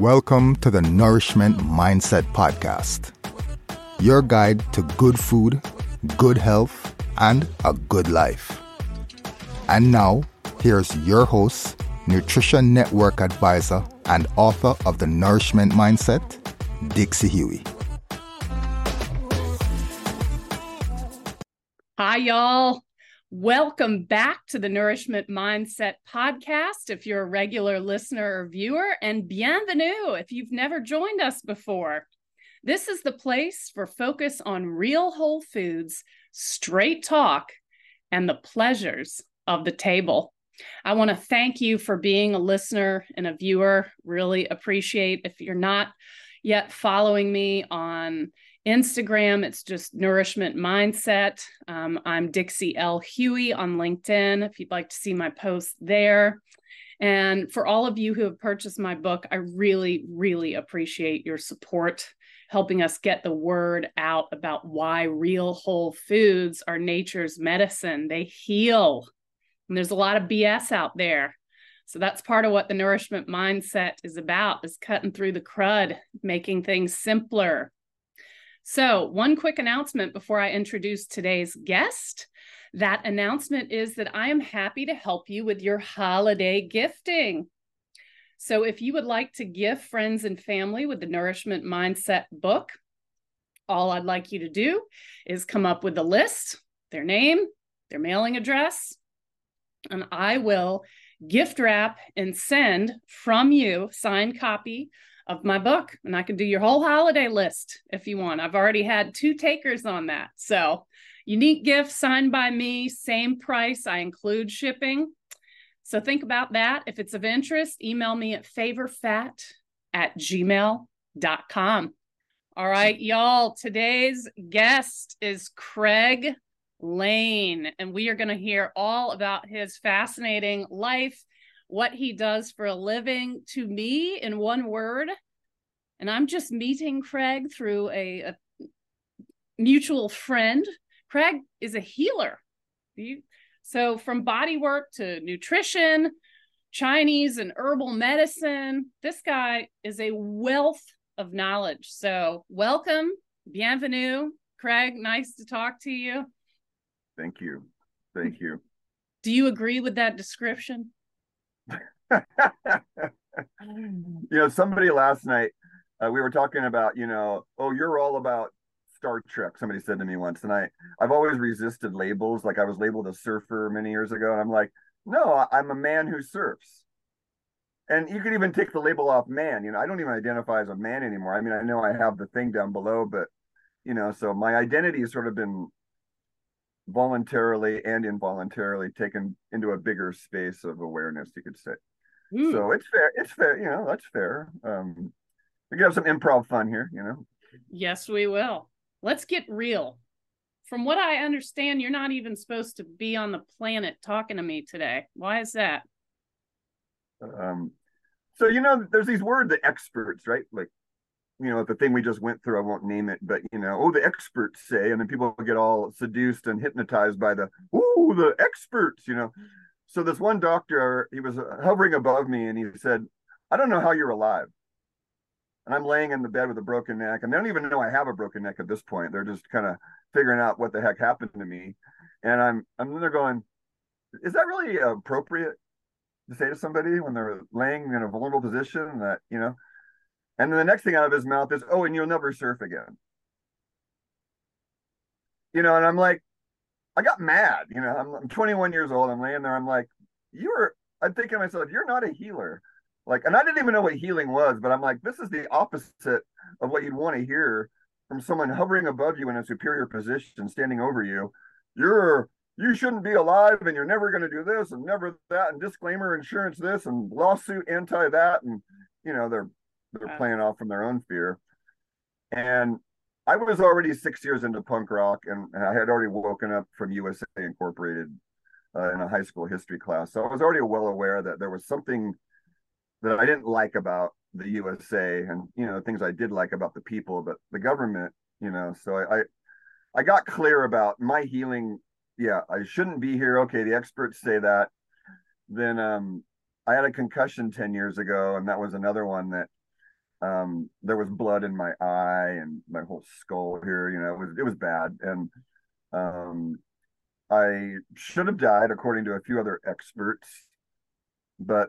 Welcome to the Nourishment Mindset Podcast, your guide to good food, good health, and a good life. And now, here's your host, Nutrition Network Advisor and author of The Nourishment Mindset, Dixie Huey. Hi, y'all. Welcome back to the Nourishment Mindset Podcast if you're a regular listener or viewer, and bienvenue if you've never joined us before. This is the place for focus on real whole foods, straight talk, and the pleasures of the table. I want to thank you for being a listener and a viewer. Really appreciate if you're not yet following me on Instagram, it's just Nourishment Mindset. I'm Dixie L. Huey on LinkedIn if you'd like to see my posts there. And for all of you who have purchased my book, I really, really appreciate your support, helping us get the word out about why real whole foods are nature's medicine. They heal. And there's a lot of BS out there. So that's part of what the Nourishment Mindset is about, is cutting through the crud, making things simpler. So one quick announcement before I introduce today's guest. That announcement is that I am happy to help you with your holiday gifting. So if you would like to gift friends and family with the Nourishment Mindset book, all I'd like you to do is come up with a list, their name, their mailing address, and I will gift wrap and send from you signed copy of my book, and I can do your whole holiday list if you want. I've already had 2 takers on that. So unique gift signed by me, same price. I include shipping. So think about that. If it's of interest, email me at favorfat@gmail.com. All right, y'all, today's guest is Craig Lane, and we are going to hear all about his fascinating life, what he does for a living, to me in one word. And I'm just meeting Craig through a mutual friend. Craig is a healer. So from body work to nutrition, Chinese and herbal medicine, this guy is a wealth of knowledge. So welcome, bienvenue, Craig. Nice to talk to you. Thank you. Thank you. Do you agree with that description? Somebody last night, we were talking about, you're all about Star Trek, somebody said to me once, and I've always resisted labels. Like, I was labeled a surfer many years ago, and I'm like, no, I'm a man who surfs. And you could even take the label off man. I don't even identify as a man anymore. I mean, I know I have the thing down below, but so my identity has sort of been voluntarily and involuntarily taken into a bigger space of awareness, you could say. Mm. So it's fair, that's fair. We can have some improv fun here, Yes, we will. Let's get real. From what I understand, you're not even supposed to be on the planet talking to me today. Why is that? So, there's these words, the experts, right? Like, the thing we just went through, I won't name it, but, the experts say, and then people get all seduced and hypnotized by the experts, So this one doctor, he was hovering above me, and he said, I don't know how you're alive. And I'm laying in the bed with a broken neck, and they don't even know I have a broken neck at this point. They're just kind of figuring out what the heck happened to me. And I'm they're going, is that really appropriate to say to somebody when they're laying in a vulnerable position that, And then the next thing out of his mouth is, and you'll never surf again. And I'm like, I got mad. I'm 21 years old. I'm laying there. I'm like, I'm thinking to myself, you're not a healer. Like, and I didn't even know what healing was, but I'm like, this is the opposite of what you'd want to hear from someone hovering above you in a superior position, standing over you. You shouldn't be alive, and you're never going to do this and never that, and disclaimer, insurance this, and lawsuit anti that. And, they're playing off from their own fear. And I was already 6 years into punk rock, and I had already woken up from USA Incorporated in a high school history class. So I was already well aware that there was something that I didn't like about the USA and, things I did like about the people, but the government, So I got clear about my healing. Yeah, I shouldn't be here. Okay, the experts say that. Then I had a concussion 10 years ago, and that was another one that There was blood in my eye and my whole skull here, you know, it was bad. And I should have died, according to a few other experts. But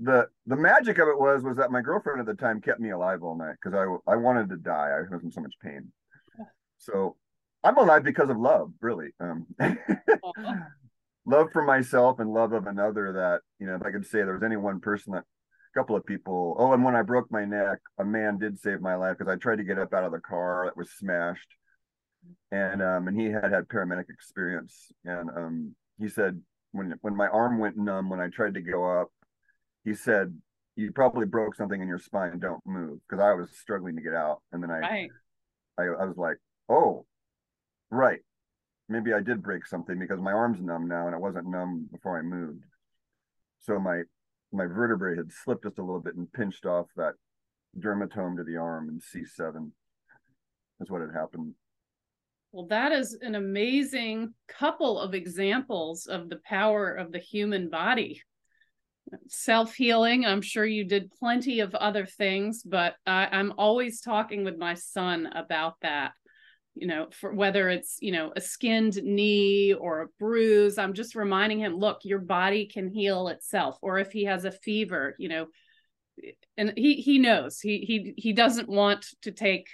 the magic of it was that my girlfriend at the time kept me alive all night, because I wanted to die. I was in so much pain. So I'm alive because of love, really. Love for myself and love of another, that, you know, if I could say there was any one person that, a couple of people. Oh, and when I broke my neck, a man did save my life, because I tried to get up out of the car that was smashed. And he had paramedic experience. And he said, when my arm went numb, when I tried to go up, he said, you probably broke something in your spine, don't move. Because I was struggling to get out. And then I was like, oh, right. Maybe I did break something, because my arm's numb now, and it wasn't numb before I moved. So my vertebrae had slipped just a little bit and pinched off that dermatome to the arm in C7. That's what had happened. Well, that is an amazing couple of examples of the power of the human body. Self-healing, I'm sure you did plenty of other things, but I'm always talking with my son about that. You know, for whether it's, you know, a skinned knee or a bruise, I'm just reminding him, look, your body can heal itself. Or if he has a fever, you know, and he knows he doesn't want to take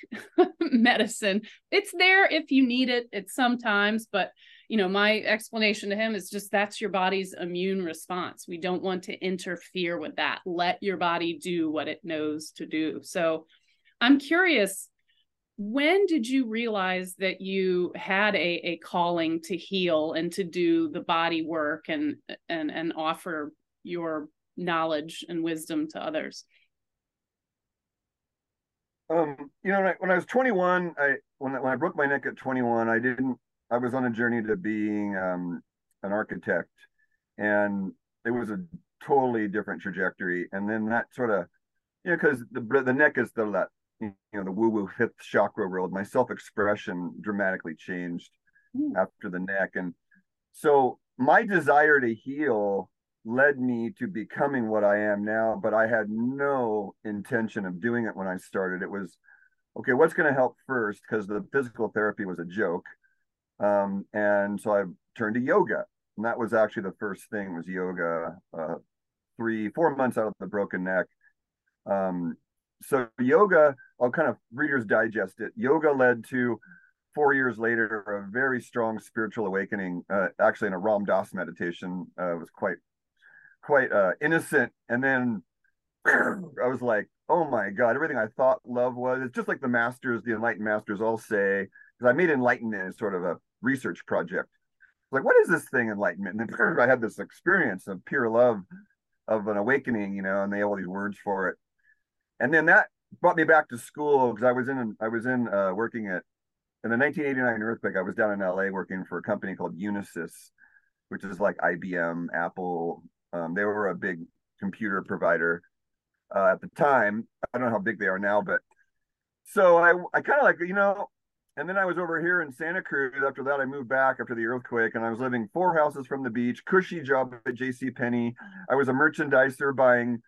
medicine. It's there if you need it at some times, but you know, my explanation to him is just, that's your body's immune response. We don't want to interfere with that. Let your body do what it knows to do. So I'm curious, when did you realize that you had a calling to heal and to do the body work and offer your knowledge and wisdom to others? You know, when I was 21, when I broke my neck at 21, I was on a journey to being an architect, and it was a totally different trajectory. And then that sort of, you know, because the neck is you know, the woo-woo fifth chakra world. My self-expression dramatically changed after the neck. And so my desire to heal led me to becoming what I am now, but I had no intention of doing it when I started. It was, okay, what's going to help first? Because the physical therapy was a joke. And so I turned to yoga. And that was actually the first thing, was yoga, 3-4 months out of the broken neck. So yoga, I'll kind of Reader's Digest it. Yoga led to, 4 years later, a very strong spiritual awakening, actually in a Ram Dass meditation. It was quite innocent. And then I was like, oh my God, everything I thought love was, it's just like the enlightened masters all say, because I made enlightenment as sort of a research project. Like, what is this thing, enlightenment? And then I had this experience of pure love, of an awakening, you know, and they have all these words for it. And then that brought me back to school, because I was working at, in the 1989 earthquake, I was down in LA working for a company called Unisys, which is like IBM, Apple. They were a big computer provider at the time. I don't know how big they are now, but so I kind of like, you know, and then I was over here in Santa Cruz. After that, I moved back after the earthquake, and I was living 4 houses from the beach, cushy job at JC Penney. I was a merchandiser buying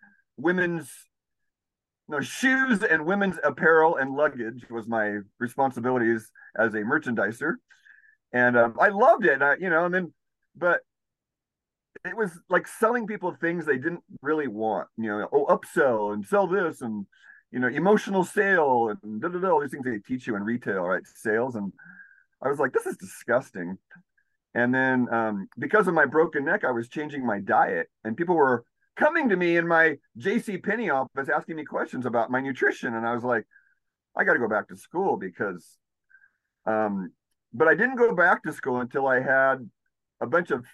shoes and women's apparel and luggage was my responsibilities as a merchandiser. And I loved it, but it was like selling people things they didn't really want, you know, oh, upsell and sell this and, you know, emotional sale and all these things they teach you in retail, right? Sales. And I was like, this is disgusting. And then because of my broken neck, I was changing my diet, and people were coming to me in my JC Penney office asking me questions about my nutrition. And I was like, I got to go back to school, because, but I didn't go back to school until I had a bunch of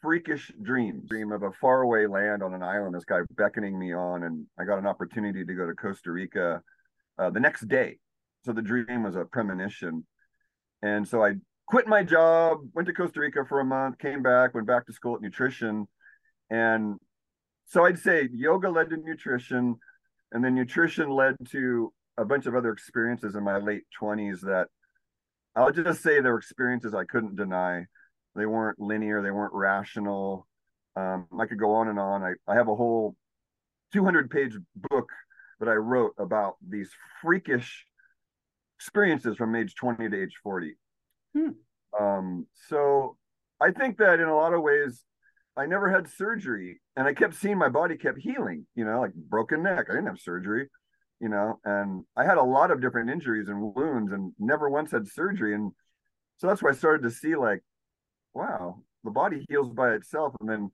freakish dreams. Dream of a faraway land on an island, this guy beckoning me on, and I got an opportunity to go to Costa Rica the next day. So the dream was a premonition. And so I quit my job, went to Costa Rica for a month, came back, went back to school at nutrition. And so I'd say yoga led to nutrition, and then nutrition led to a bunch of other experiences in my late 20s that I'll just say they were experiences I couldn't deny. They weren't linear. They weren't rational. I could go on and on. I have a whole 200-page book that I wrote about these freakish experiences from age 20 to age 40. So I think that in a lot of ways, I never had surgery, and I kept seeing my body kept healing, you know, like broken neck. I didn't have surgery, you know, and I had a lot of different injuries and wounds and never once had surgery. And so that's why I started to see, like, wow, the body heals by itself. And then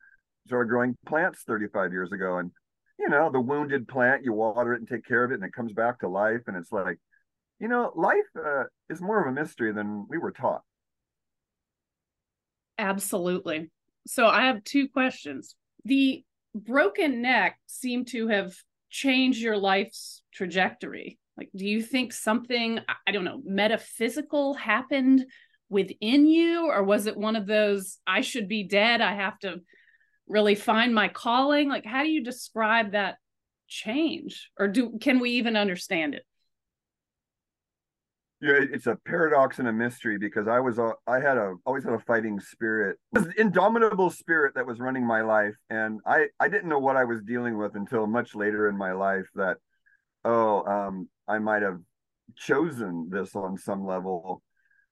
started growing plants 35 years ago. And, you know, the wounded plant, you water it and take care of it, and it comes back to life. And it's like, you know, life is more of a mystery than we were taught. Absolutely. So I have two questions. The broken neck seemed to have changed your life's trajectory. Like, do you think something, I don't know, metaphysical happened within you? Or was it one of those, I should be dead, I have to really find my calling? Like, how do you describe that change? Or can we even understand it? Yeah, it's a paradox and a mystery, because I always had a fighting spirit. It was an indomitable spirit that was running my life, and I didn't know what I was dealing with until much later in my life. That I might have chosen this on some level,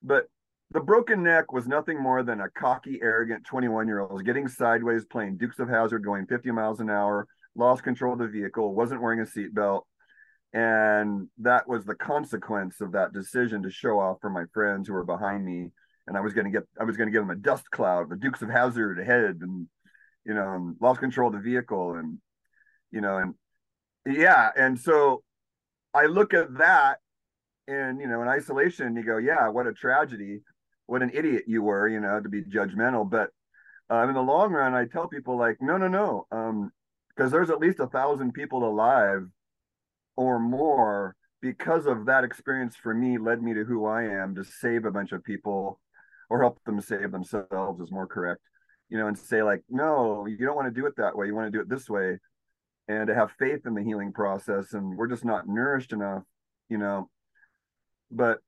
but the broken neck was nothing more than a cocky, arrogant 21-year-old getting sideways, playing Dukes of Hazzard, going 50 miles an hour, lost control of the vehicle, wasn't wearing a seatbelt. And that was the consequence of that decision to show off for my friends who were behind me. And I was going to give them a dust cloud, the Dukes of Hazzard head, and, you know, and lost control of the vehicle. And, you know, and yeah. And so I look at that and, you know, in isolation, and you go, yeah, what a tragedy, what an idiot you were, you know, to be judgmental. But in the long run, I tell people, like, no. Because there's at least 1,000 people alive or more because of that experience. For me, led me to who I am, to save a bunch of people, or help them save themselves is more correct, you know, and say, like, no, you don't want to do it that way. You want to do it this way, and to have faith in the healing process. And we're just not nourished enough, you know. But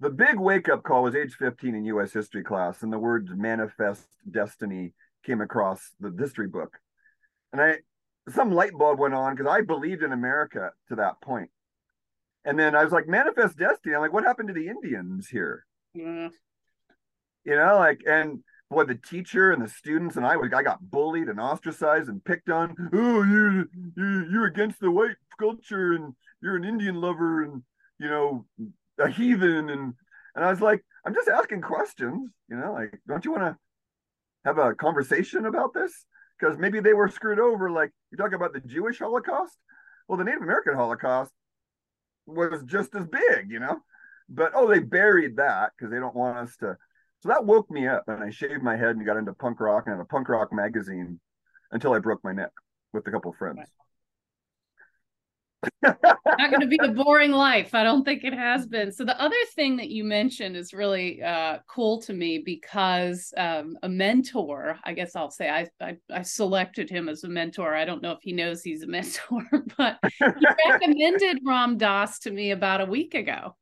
the big wake-up call was age 15 in U.S. history class, and the word manifest destiny came across the history book. And some light bulb went on, because I believed in America to that point. And then I was like, manifest destiny. I'm like, what happened to the Indians here? Yeah. You know, like, and boy, the teacher and the students, and I got bullied and ostracized and picked on. Oh, you're against the white culture, and you're an Indian lover, and, you know, a heathen. And I was like, I'm just asking questions, you know, like, don't you want to have a conversation about this? Because maybe they were screwed over. Like, you talk about the Jewish Holocaust. Well, the Native American Holocaust was just as big, you know. But, oh, they buried that because they don't want us to. So that woke me up, and I shaved my head and got into punk rock, and had a punk rock magazine until I broke my neck with a couple of friends. Not going to be a boring life. I don't think it has been. So the other thing that you mentioned is really cool to me, because a mentor, I guess I'll say, I selected him as a mentor. I don't know if he knows he's a mentor, but he recommended Ram Dass to me about a week ago.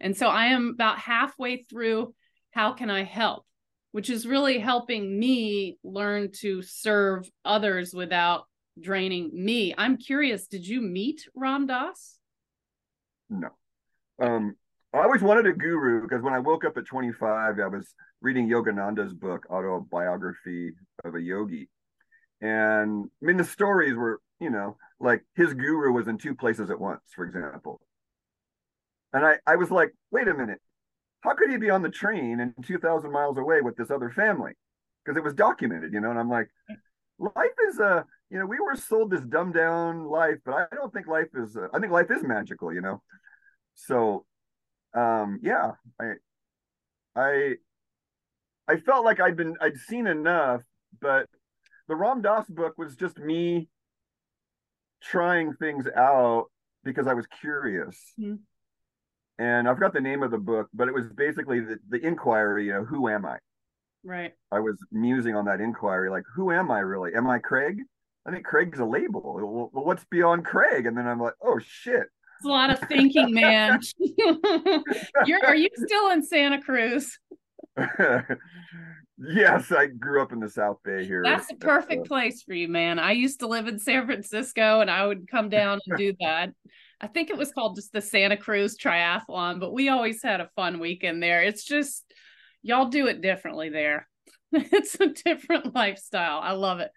And so I am about halfway through How Can I Help?, which is really helping me learn to serve others without draining me. I'm curious, did you meet Ram Dass? No. I always wanted a guru, because when I woke up at 25, I was reading Yogananda's book, Autobiography of a Yogi. And I mean, the stories were, you know, like, his guru was in two places at once, for example. And I was like, wait a minute, how could he be on the train and 2,000 miles away with this other family? Because it was documented, you know. And I'm like, life is a, you know, we were sold this dumbed down life, but I don't think life is, I think life is magical, you know? So, yeah, I felt like I'd seen enough, but the Ram Dass book was just me trying things out because I was curious. Mm-hmm. And I forgot the name of the book, but it was basically the inquiry, you know, who am I? Right. I was musing on that inquiry, like, who am I really? Am I Craig? I think Craig's a label. Well, what's beyond Craig? And then I'm like, oh, shit. It's a lot of thinking, man. Are you still in Santa Cruz? Yes, I grew up in the South Bay here. That's the perfect place for you, man. I used to live in San Francisco, and I would come down and do that. I think it was called just the Santa Cruz Triathlon, but we always had a fun weekend there. It's just, y'all do it differently there. It's a different lifestyle. I love it.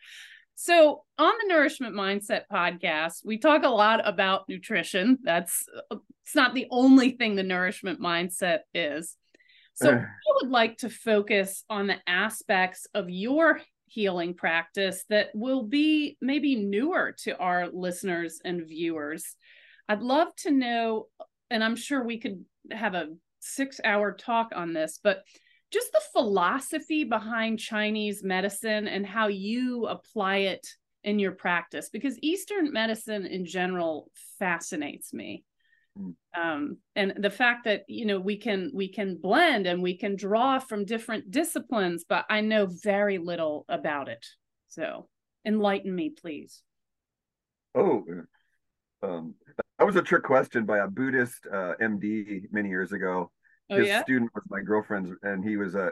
So on the Nourishment Mindset podcast, we talk a lot about nutrition. It's not the only thing the Nourishment Mindset is. So I would like to focus on the aspects of your healing practice that will be maybe newer to our listeners and viewers. I'd love to know, and I'm sure we could have a 6-hour talk on this, but just the philosophy behind Chinese medicine and how you apply it in your practice, because Eastern medicine in general fascinates me. And the fact that, you know, we can blend and we can draw from different disciplines, but I know very little about it. So enlighten me, please. That was a trick question by a Buddhist MD many years ago. His student was my girlfriend's, and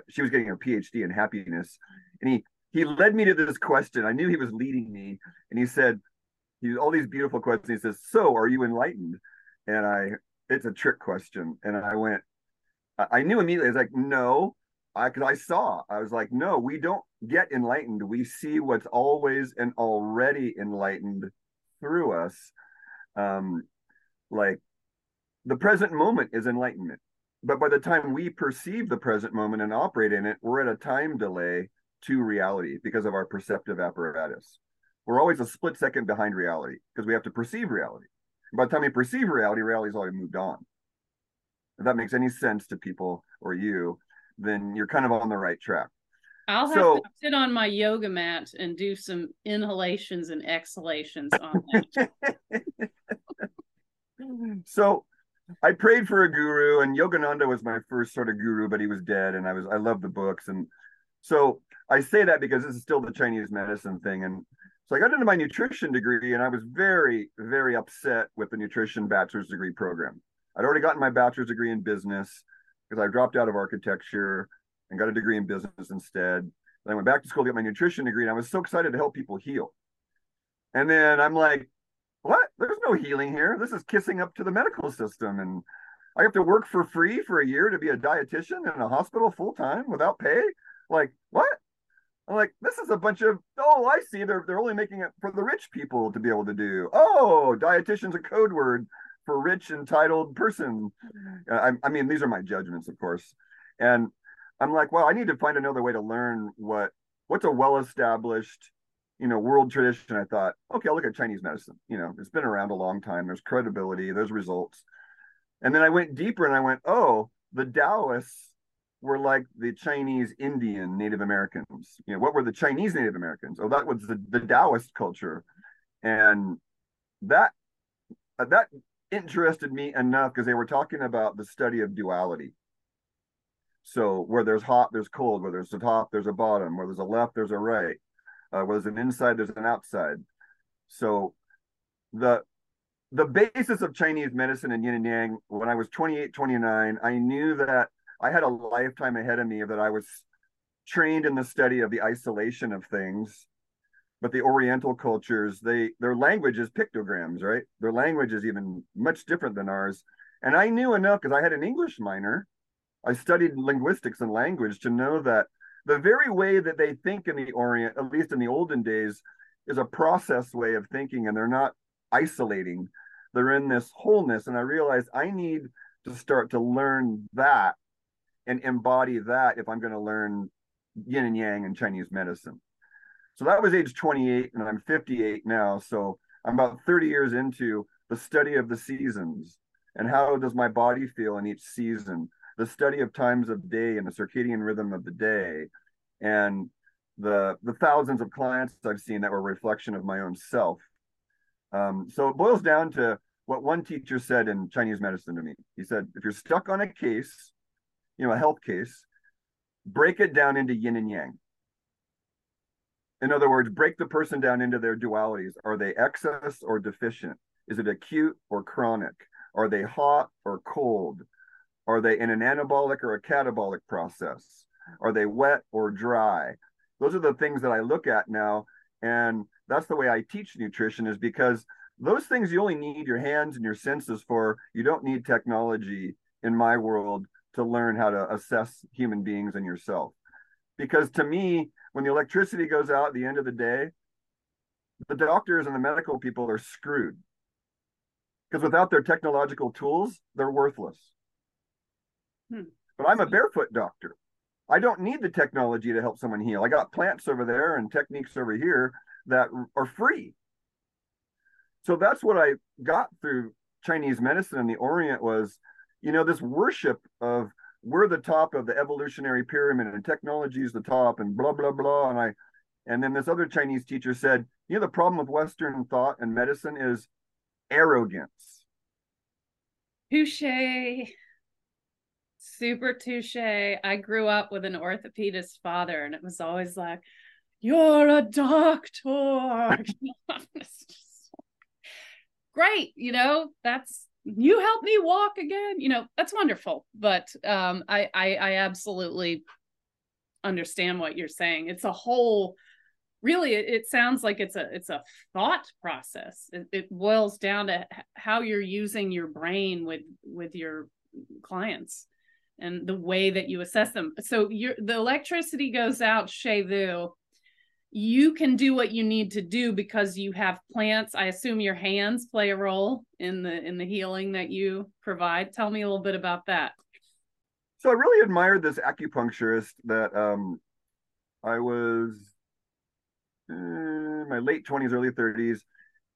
she was getting her PhD in happiness. And he led me to this question. I knew he was leading me. And he said, all these beautiful questions. He says, so are you enlightened? And it's a trick question. And I went, I knew immediately, I was like, no, because I was like, no, we don't get enlightened. We see what's always and already enlightened through us. Like the present moment is enlightenment. But by the time we perceive the present moment and operate in it, we're at a time delay to reality because of our perceptive apparatus. We're always a split second behind reality because we have to perceive reality. By the time we perceive reality, reality's already moved on. If that makes any sense to people or you, then you're kind of on the right track. I'll have to sit on my yoga mat and do some inhalations and exhalations on that. So I prayed for a guru, and Yogananda was my first sort of guru, but he was dead, and I love the books. And so I say that because this is still the Chinese medicine thing. And so I got into my nutrition degree, and I was very, very upset with the nutrition bachelor's degree program. I'd already gotten my bachelor's degree in business because I dropped out of architecture and got a degree in business instead. Then I went back to school to get my nutrition degree, and I was so excited to help people heal. And then I'm like, what? There's no healing here. This is kissing up to the medical system. And I have to work for free for a year to be a dietitian in a hospital full-time without pay? Like, what? I'm like, this is a bunch of, oh, I see, they're only making it for the rich people to be able to do. Oh, dietitian's a code word for rich entitled person. I mean, these are my judgments, of course. And I'm like, well, I need to find another way to learn what's a well-established, world tradition. I thought, okay, I'll look at Chinese medicine. It's been around a long time. There's credibility, there's results. And then I went deeper and I went, oh, the Taoists were like the Chinese Indian Native Americans. What were the Chinese Native Americans? Oh, that was the Taoist culture. And that interested me enough because they were talking about the study of duality. So where there's hot, there's cold, where there's a top, there's a bottom, where there's a left, there's a right, where there's an inside, there's an outside. So the basis of Chinese medicine and yin and yang, when I was 28, 29, I knew that I had a lifetime ahead of me, that I was trained in the study of the isolation of things. But the Oriental cultures, their language is pictograms, right? Their language is even much different than ours. And I knew enough because I had an English minor. I studied linguistics and language to know that the very way that they think in the Orient, at least in the olden days, is a process way of thinking, and they're not isolating. They're in this wholeness. And I realized I need to start to learn that and embody that if I'm going to learn yin and yang in Chinese medicine. So that was age 28, and I'm 58 now. So I'm about 30 years into the study of the seasons and how does my body feel in each season, the study of times of day and the circadian rhythm of the day, and the thousands of clients I've seen that were a reflection of my own self. So it boils down to what one teacher said in Chinese medicine to me. He said, if you're stuck on a case, a health case, break it down into yin and yang. In other words, break the person down into their dualities. Are they excess or deficient? Is it acute or chronic? Are they hot or cold? Are they in an anabolic or a catabolic process? Are they wet or dry? Those are the things that I look at now. And that's the way I teach nutrition, is because those things you only need your hands and your senses for. You don't need technology in my world to learn how to assess human beings and yourself. Because to me, when the electricity goes out at the end of the day, the doctors and the medical people are screwed. Because without their technological tools, they're worthless. But I'm a barefoot doctor. I don't need the technology to help someone heal. I got plants over there and techniques over here that are free. So that's what I got through Chinese medicine in the Orient was, you know, this worship of we're the top of the evolutionary pyramid and technology is the top and blah, blah, blah. And then this other Chinese teacher said, you know, the problem with Western thought and medicine is arrogance. Touché. Super touché. I grew up with an orthopedist father, and it was always like, you're a doctor. Great. You know, that's, you helped me walk again. You know, that's wonderful. But I absolutely understand what you're saying. It's a whole, really, it sounds like it's a thought process. It boils down to how you're using your brain with your clients and the way that you assess them. So the electricity goes out, chez vous. You can do what you need to do because you have plants. I assume your hands play a role in the healing that you provide. Tell me a little bit about that. So I really admired this acupuncturist that I was in my late 20s, early 30s.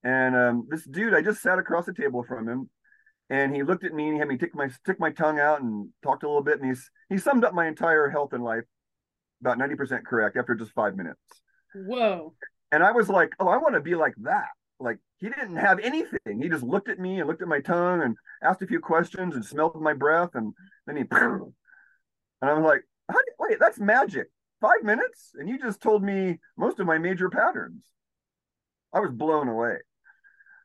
And this dude, I just sat across the table from him. And he looked at me and he had me stick my tongue out and talked a little bit. And he summed up my entire health and life about 90% correct after just 5 minutes. Whoa. And I was like, oh, I want to be like that. Like, he didn't have anything. He just looked at me and looked at my tongue and asked a few questions and smelled my breath. And then he, and I was like, wait, that's magic. 5 minutes? And you just told me most of my major patterns. I was blown away.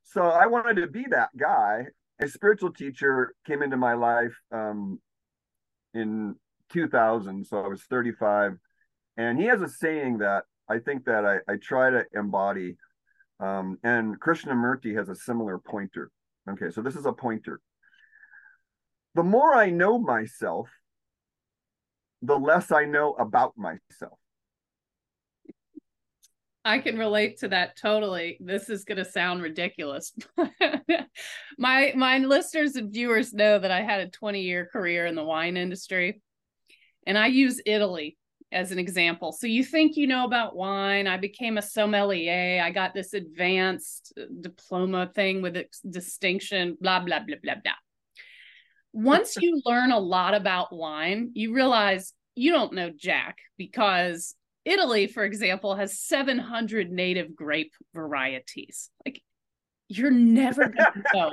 So I wanted to be that guy. A spiritual teacher came into my life in 2000, so I was 35, and he has a saying that I think that I try to embody, and Krishnamurti has a similar pointer. Okay, so this is a pointer. The more I know myself, the less I know about myself. I can relate to that totally. This is going to sound ridiculous. My listeners and viewers know that I had a 20-year career in the wine industry, and I use Italy as an example. So you think you know about wine. I became a sommelier. I got this advanced diploma thing with a distinction, blah, blah, blah, blah, blah. Once you learn a lot about wine, you realize you don't know jack, because Italy, for example, has 700 native grape varieties. Like, you're never going to know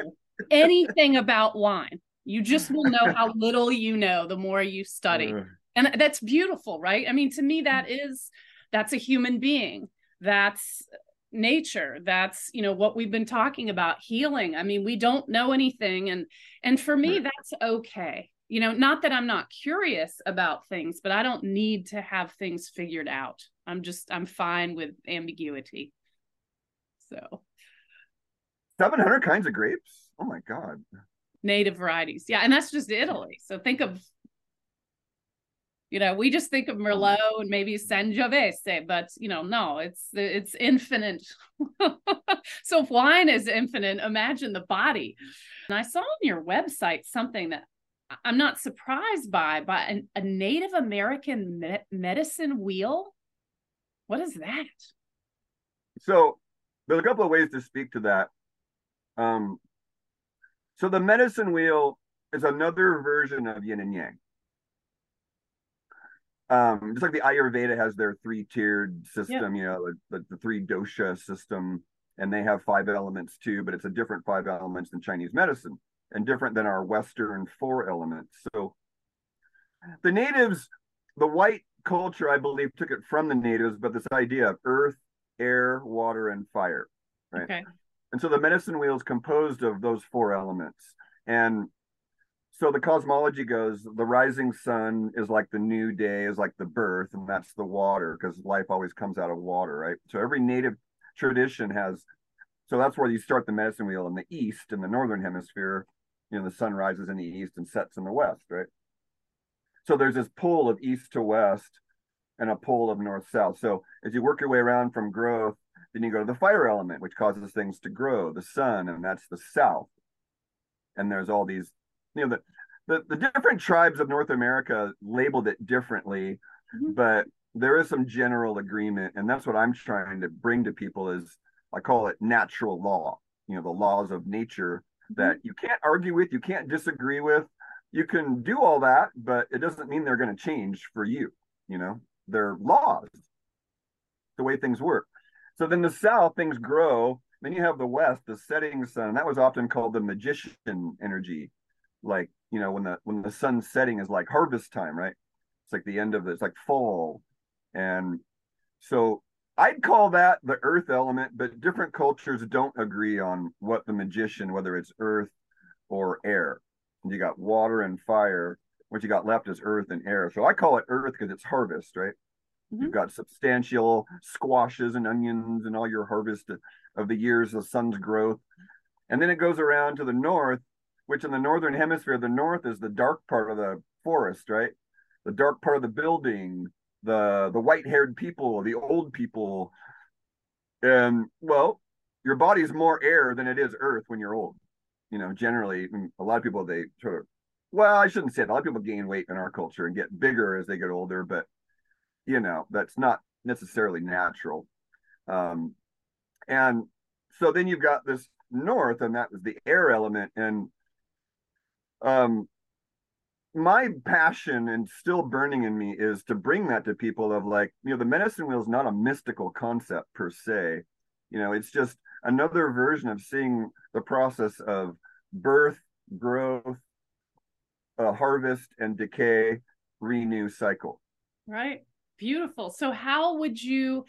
anything about wine. You just will know how little you know the more you study. And that's beautiful, right? I mean, to me, that's a human being. That's nature. That's, you know, what we've been talking about, healing. I mean, we don't know anything. And for me, that's okay. You know, not that I'm not curious about things, but I don't need to have things figured out. I'm fine with ambiguity. So. 700 kinds of grapes? Oh my God. Native varieties. Yeah. And that's just Italy. So think of, you know, we just think of Merlot and maybe Sangiovese, but you know, no, it's infinite. So if wine is infinite, imagine the body. And I saw on your website something that I'm not surprised by a Native American medicine wheel. What is that? So there's a couple of ways to speak to that. So the medicine wheel is another version of yin and yang. Just like the Ayurveda has their three-tiered system, yeah. You know, the three dosha system, and they have five elements too, but it's a different five elements than Chinese medicine. And different than our Western four elements. So the natives, the white culture, I believe, took it from the natives, but this idea of earth, air, water, and fire, right? Okay. And so the medicine wheel is composed of those four elements. And so the cosmology goes, the rising sun is like the new day, is like the birth, and that's the water, because life always comes out of water, right? So every native tradition has So that's where you start the medicine wheel in the East, in the Northern Hemisphere. You know, the sun rises in the East and sets in the West, right? So there's this pull of East to West and a pull of North-South. So as you work your way around from growth, then you go to the fire element, which causes things to grow, the sun, and that's the South. And there's all these, you know, the different tribes of North America labeled it differently, mm-hmm. but there is some general agreement. And that's what I'm trying to bring to people is, I call it natural law, you know, the laws of nature that you can't argue with, you can't disagree with. You can do all that, but it doesn't mean they're going to change for you. You know, they're laws, the way things work. So then the South, things grow. Then you have the West, the setting sun. That was often called the magician energy. Like, you know, when the sun's setting is like harvest time, right? It's like the end of it's like fall. And so I'd call that the earth element, but different cultures don't agree on what the magician, whether it's earth or air. You got water and fire. What you got left is earth and air. So I call it earth because it's harvest, right? Mm-hmm. You've got substantial squashes and onions and all your harvest of the years, the sun's growth. And then it goes around to the north, which in the northern hemisphere, the north is the dark part of the forest, right? The dark part of the building, the white-haired people, the old people. And, well, your body's more air than it is earth when you're old. You know, generally, a lot of people, they sort of, well, I shouldn't say that. A lot of people gain weight in our culture and get bigger as they get older, but, you know, that's not necessarily natural. And so then you've got this north, and that was the air element. And my passion, and still burning in me, is to bring that to people of, like, you know, the medicine wheel is not a mystical concept per se. You know, it's just another version of seeing the process of birth, growth, harvest, and decay, renew cycle. Right. Beautiful. So how would you,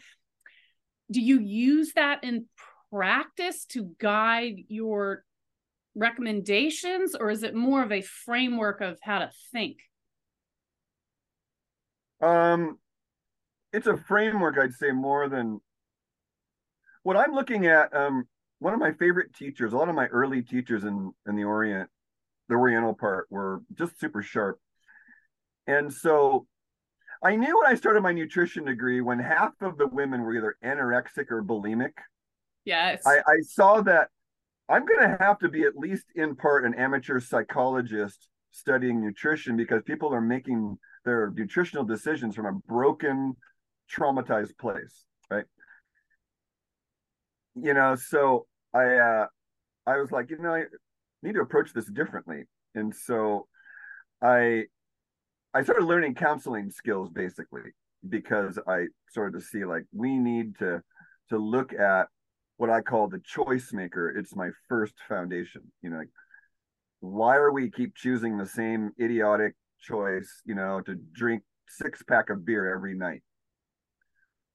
do you use that in practice to guide your recommendations, or is it more of a framework of how to think? It's a framework, I'd say, more than what I'm looking at. One of my favorite teachers, a lot of my early teachers in the Orient, the Oriental part, were just super sharp. And so I knew when I started my nutrition degree, when half of the women were either anorexic or bulimic. Yes. I saw that I'm going to have to be, at least in part, an amateur psychologist studying nutrition, because people are making their nutritional decisions from a broken, traumatized place, right? You know, so I was like, you know, I need to approach this differently. And so I started learning counseling skills, basically, because I started to see, like, we need to look at what I call the choice maker. It's my first foundation. You know, like, why are we keep choosing the same idiotic choice, you know, to drink 6-pack of beer every night,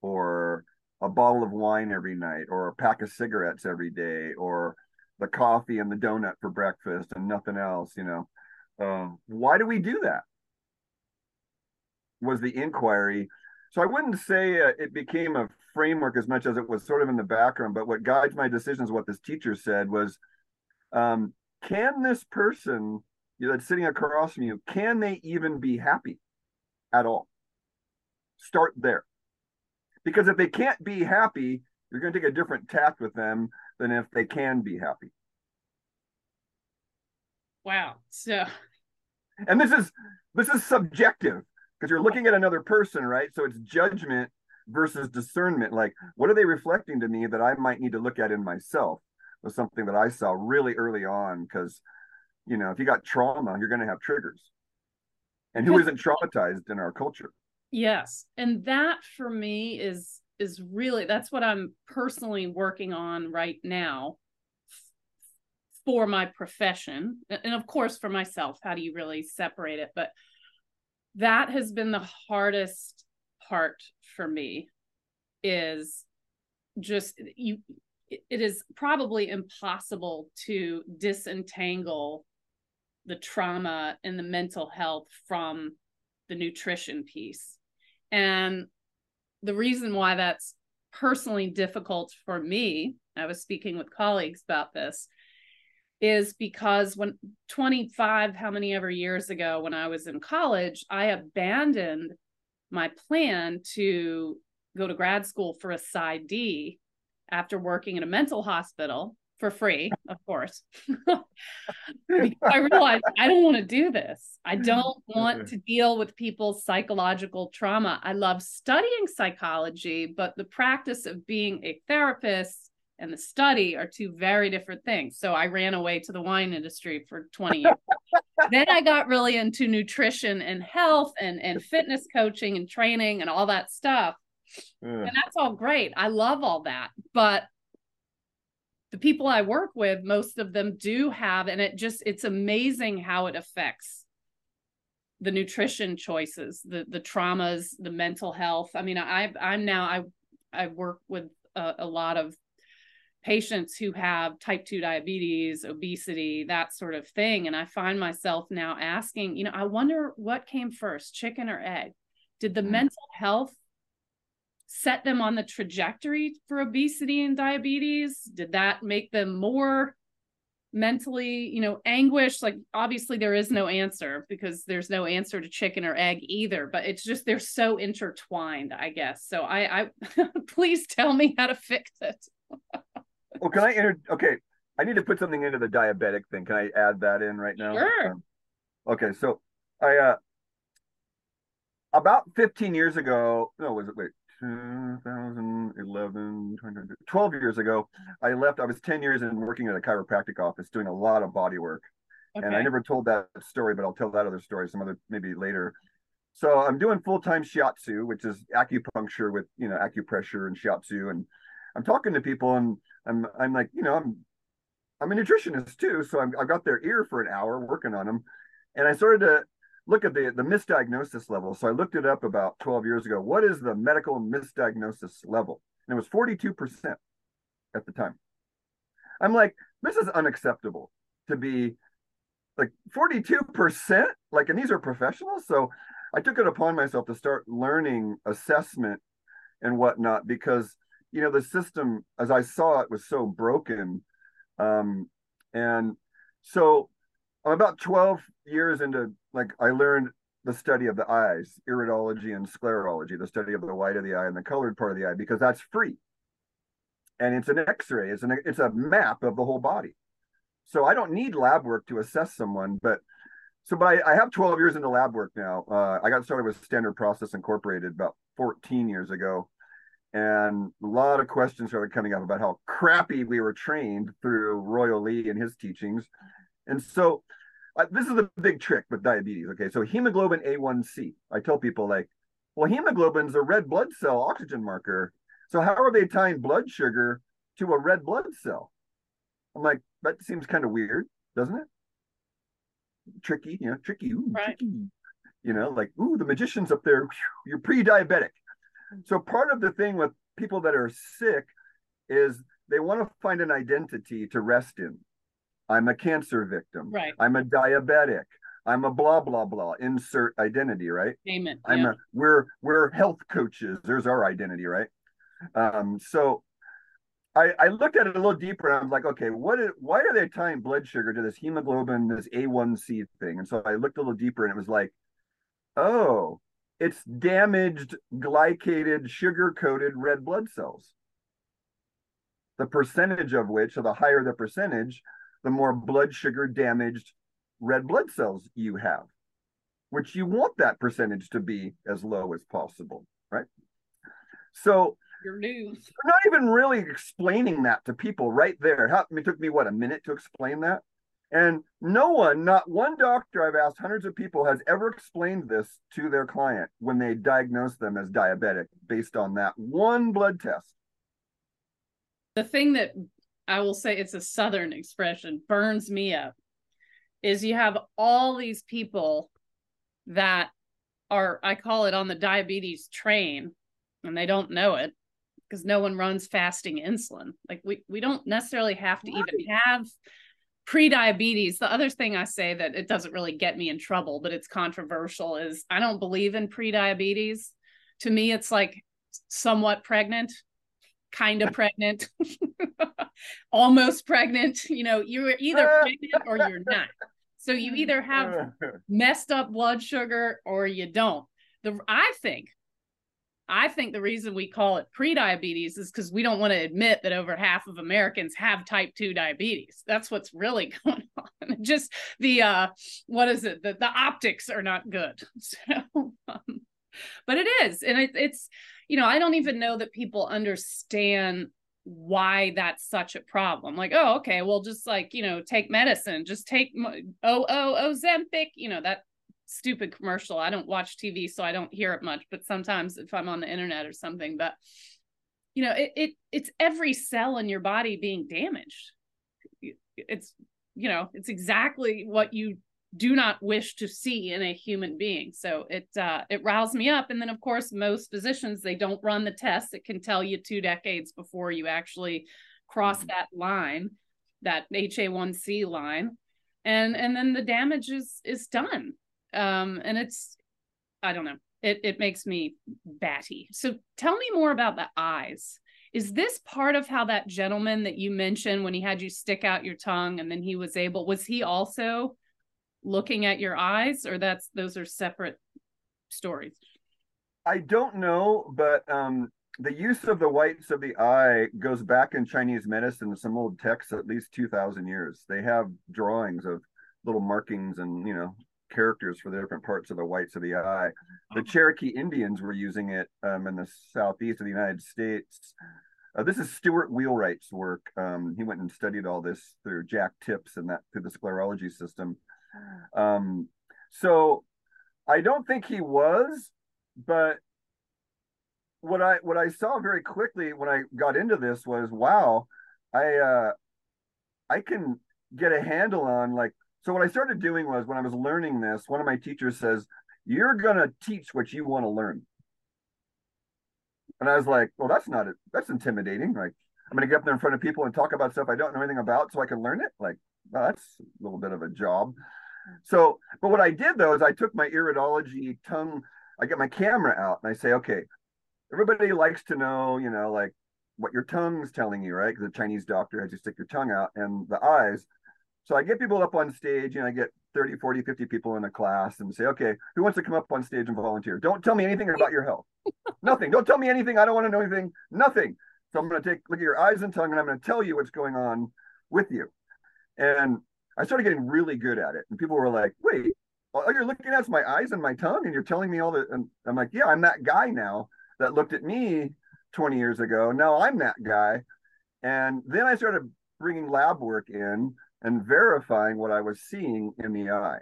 or a bottle of wine every night, or a pack of cigarettes every day, or the coffee and the donut for breakfast and nothing else, you know? Why do we do that? Was the inquiry. So I wouldn't say it became a framework as much as it was sort of in the background, but what guides my decisions, what this teacher said was, can this person, you know, that's sitting across from you, can they even be happy at all? Start there. Because if they can't be happy, you're going to take a different tack with them than if they can be happy. Wow. So, and this is subjective, because you're looking at another person, right? So it's judgment versus discernment. Like, what are they reflecting to me that I might need to look at in myself? Was something that I saw really early on, because, you know, if you got trauma, you're going to have triggers. And who isn't traumatized in our culture? Yes. And that, for me, is really, that's what I'm personally working on right now for my profession. And of course, for myself, how do you really separate it? But that has been the hardest part for me, is just, it is probably impossible to disentangle the trauma and the mental health from the nutrition piece. And the reason why that's personally difficult for me, I was speaking with colleagues about this, is because when 25, how many ever years ago, when I was in college, I abandoned my plan to go to grad school for a PsyD after working in a mental hospital for free, of course. I realized I don't want to do this. I don't want to deal with people's psychological trauma. I love studying psychology, but the practice of being a therapist and the study are two very different things. So I ran away to the wine industry for 20 years. Then I got really into nutrition and health and fitness coaching and training and all that stuff. And that's all great. I love all that. But the people I work with, most of them do have, and it's amazing how it affects the nutrition choices, the traumas, the mental health. I mean, I work with a lot of patients who have type 2 diabetes, obesity, that sort of thing. And I find myself now asking, I wonder what came first, chicken or egg? Did the mental health set them on the trajectory for obesity and diabetes? Did that make them more mentally, anguished? Like, obviously there is no answer, because there's no answer to chicken or egg either, but it's just, they're so intertwined, I guess. So I please tell me how to fix it. Well, can I okay, I need to put something into the diabetic thing. Can I add that in right now? Sure. Okay. So I, about 15 years ago, 12 years ago, I left. I was 10 years in working at a chiropractic office doing a lot of body work. Okay. And I never told that story, but I'll tell that other story maybe later. So I'm doing full-time shiatsu, which is acupuncture with, acupressure and shiatsu. And I'm talking to people, and I'm like, I'm a nutritionist too. So I got their ear for an hour working on them. And I started to look at the misdiagnosis level. So I looked it up about 12 years ago. What is the medical misdiagnosis level? And it was 42% at the time. I'm like, this is unacceptable to be like 42%, and these are professionals. So I took it upon myself to start learning assessment and whatnot, because, the system, as I saw it, was so broken. And so I'm about 12 years into, I learned the study of the eyes, iridology and sclerology, the study of the white of the eye and the colored part of the eye, because that's free. And it's an x-ray, it's a map of the whole body. So I don't need lab work to assess someone, but I have 12 years into lab work now. I got started with Standard Process Incorporated about 14 years ago. And a lot of questions started coming up about how crappy we were trained through Royal Lee and his teachings. And so this is the big trick with diabetes, okay? So hemoglobin A1C, I tell people hemoglobin's a red blood cell oxygen marker. So how are they tying blood sugar to a red blood cell? I'm like, that seems kind of weird, doesn't it? Tricky, tricky, ooh, right. Tricky. Ooh, the magician's up there, you're pre-diabetic. So part of the thing with people that are sick is they want to find an identity to rest in. I'm a cancer victim. Right. I'm a diabetic. I'm a blah, blah, blah. Insert identity, right? Amen. We're health coaches. There's our identity, right? So I looked at it a little deeper, and I was like, okay, why are they tying blood sugar to this hemoglobin, this A1C thing? And so I looked a little deeper, and it was like, oh, it's damaged, glycated, sugar-coated red blood cells. The percentage of which, so the higher the percentage, the more blood sugar damaged red blood cells you have, which you want that percentage to be as low as possible, right? So you're not even really explaining that to people right there. It took me, a minute to explain that? And no one, not one doctor I've asked, hundreds of people, has ever explained this to their client when they diagnose them as diabetic based on that one blood test. The thing that I will say, it's a Southern expression, burns me up, is you have all these people that are, I call it, on the diabetes train, and they don't know it because no one runs fasting insulin. We don't necessarily have to even have pre-diabetes. The other thing I say that it doesn't really get me in trouble, but it's controversial, is I don't believe in pre-diabetes. To me, it's like somewhat pregnant. kind of pregnant, almost pregnant, you know, you're either pregnant or you're not. So you either have messed up blood sugar or you don't. I think the reason we call it prediabetes is because we don't want to admit that over half of Americans have type 2 diabetes. That's what's really going on. Just the, the optics are not good. So, but it is. And it's, you know, I don't even know that people understand why that's such a problem. Like, oh, okay, well, just like, you know, take medicine, just take Ozempic, you know, that stupid commercial. I don't watch TV, so I don't hear it much, but sometimes if I'm on the internet or something, but you know, it's every cell in your body being damaged. It's, you know, it's exactly what you do not wish to see in a human being. So it roused me up. And then of course, most physicians, they don't run the tests. It can tell you 2 decades before you actually cross that line, that HA1C line. And then the damage is done. And it's, I don't know, it makes me batty. So tell me more about the eyes. Is this part of how that gentleman that you mentioned, when he had you stick out your tongue and then he was he also looking at your eyes, or those are separate stories? I don't know, but the use of the whites of the eye goes back in Chinese medicine, some old texts, at least 2,000 years. They have drawings of little markings and, you know, characters for the different parts of the whites of the eye. The Cherokee Indians were using it in the southeast of the United States. This is Stuart Wheelwright's work. He went and studied all this through Jack Tips and that through the sclerology system. So I don't think he was, but what I saw very quickly when I got into this was, wow, I can get a handle on, like, so what I started doing was, when I was learning this, one of my teachers says, you're going to teach what you want to learn. And I was like, well, that's intimidating. Like, I'm going to get up there in front of people and talk about stuff I don't know anything about so I can learn it. Like, well, that's a little bit of a job. So, but what I did though, is I took my iridology tongue, I get my camera out and I say, okay, everybody likes to know, you know, like what your tongue's telling you, right? Because the Chinese doctor has you stick your tongue out and the eyes. So I get people up on stage and I get 30, 40, 50 people in a class and say, okay, who wants to come up on stage and volunteer? Don't tell me anything about your health. Nothing. Don't tell me anything. I don't want to know anything. Nothing. So I'm going to look at your eyes and tongue and I'm going to tell you what's going on with you. And I started getting really good at it. And people were like, wait, all you're looking at is my eyes and my tongue and you're telling me all that. And I'm like, yeah, I'm that guy now that looked at me 20 years ago. Now I'm that guy. And then I started bringing lab work in and verifying what I was seeing in the eye.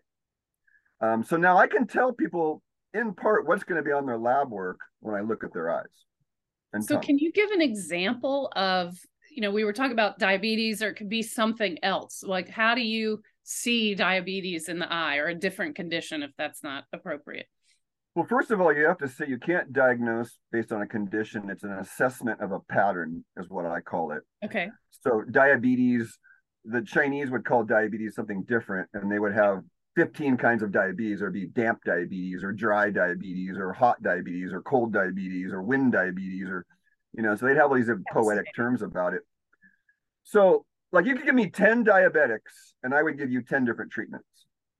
So now I can tell people in part what's going to be on their lab work when I look at their eyes. And so can you give an example of, you know, we were talking about diabetes, or it could be something else. Like, how do you see diabetes in the eye, or a different condition if that's not appropriate? Well, first of all, you have to say you can't diagnose based on a condition. It's an assessment of a pattern is what I call it. Okay. So diabetes, the Chinese would call diabetes something different, and they would have 15 kinds of diabetes. There'd be damp diabetes or dry diabetes or hot diabetes or cold diabetes or wind diabetes, or, you know, so they'd have all these poetic terms about it. So like, you could give me 10 diabetics and I would give you 10 different treatments.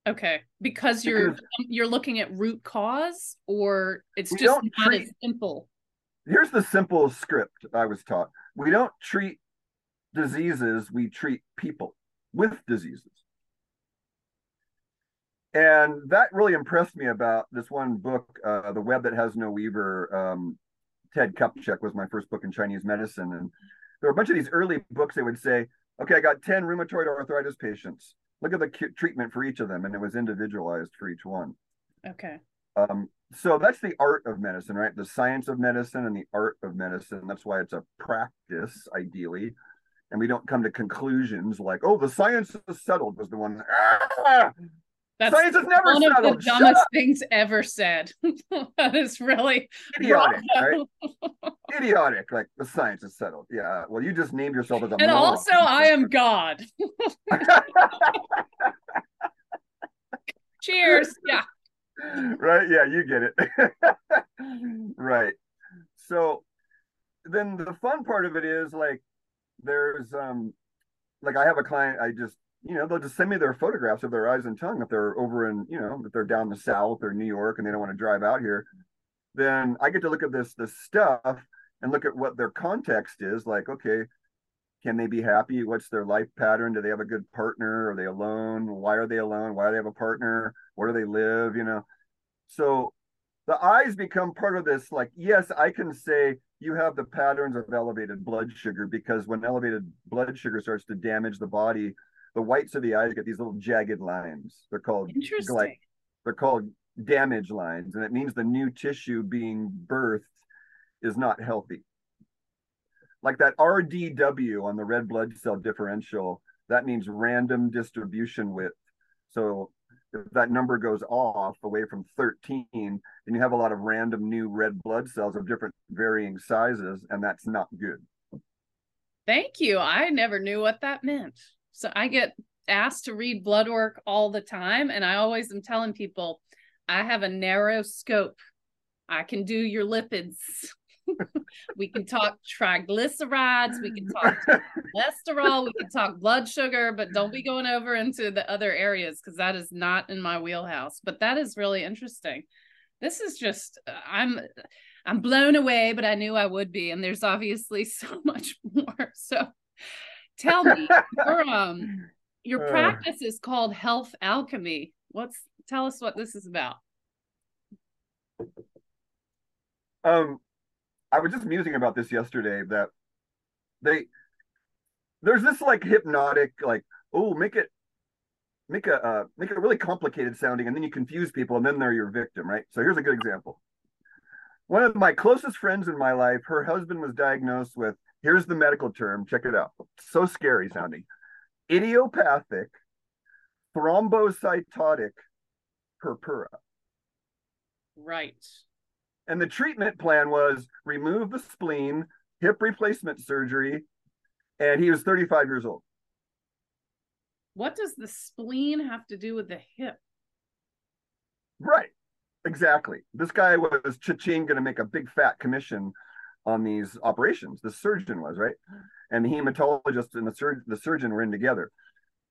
Okay. Because you're looking at root cause, or it's just not as simple. Here's the simple script I was taught. We don't treat diseases, we treat people with diseases. And that really impressed me about this one book, The Web That Has No Weaver. Ted Kupchak was my first book in Chinese medicine. And there were a bunch of these early books, they would say, okay, I got 10 rheumatoid arthritis patients. Look at the treatment for each of them. And it was individualized for each one. Okay. So that's the art of medicine, right? The science of medicine and the art of medicine. That's why it's a practice, ideally. And we don't come to conclusions like, oh, the science is settled, was the one. Ah! That's science is never settled. One of the dumbest things ever said. That is really idiotic, right? Idiotic, like the science is settled. Yeah, well, you just named yourself as a moron. And also, I am God. Cheers. Yeah. Right. Yeah, you get it. Right. So then the fun part of it is like, there's like I have a client, I just, you know, they'll just send me their photographs of their eyes and tongue if they're over in, you know, if they're down the South or New York and they don't want to drive out here. Then I get to look at this stuff and look at what their context is. Like, okay, can they be happy? What's their life pattern? Do they have a good partner? Are they alone? Why are they alone? Why do they have a partner? Where do they live? You know, so the eyes become part of this. Like, yes, I can say you have the patterns of elevated blood sugar, because when elevated blood sugar starts to damage the body, the whites of the eyes get these little jagged lines. They're called damage lines, and it means the new tissue being birthed is not healthy. Like that RDW on the red blood cell differential, that means random distribution width. So if that number goes off away from 13, then you have a lot of random new red blood cells of different varying sizes, and that's not good. Thank you. I never knew what that meant. So I get asked to read blood work all the time, and I always am telling people, I have a narrow scope. I can do your lipids. We can talk triglycerides, we can talk cholesterol, we can talk blood sugar, but don't be going over into the other areas, because that is not in my wheelhouse. But that is really interesting. This is just, I'm blown away, but I knew I would be. And there's obviously so much more. So tell me, your practice is called Health Alchemy. Tell us what this is about. I was just musing about this yesterday, that there's this like hypnotic, like, oh, make it really complicated sounding, and then you confuse people, and then they're your victim, right? So here's a good example. One of my closest friends in my life, her husband was diagnosed with, here's the medical term, check it out, so scary sounding, idiopathic thrombocytotic purpura. Right. And the treatment plan was remove the spleen, hip replacement surgery, and he was 35 years old. What does the spleen have to do with the hip? Right, exactly. This guy was cha-ching going to make a big fat commission on these operations. The surgeon was, right? And the hematologist and the surgeon were in together.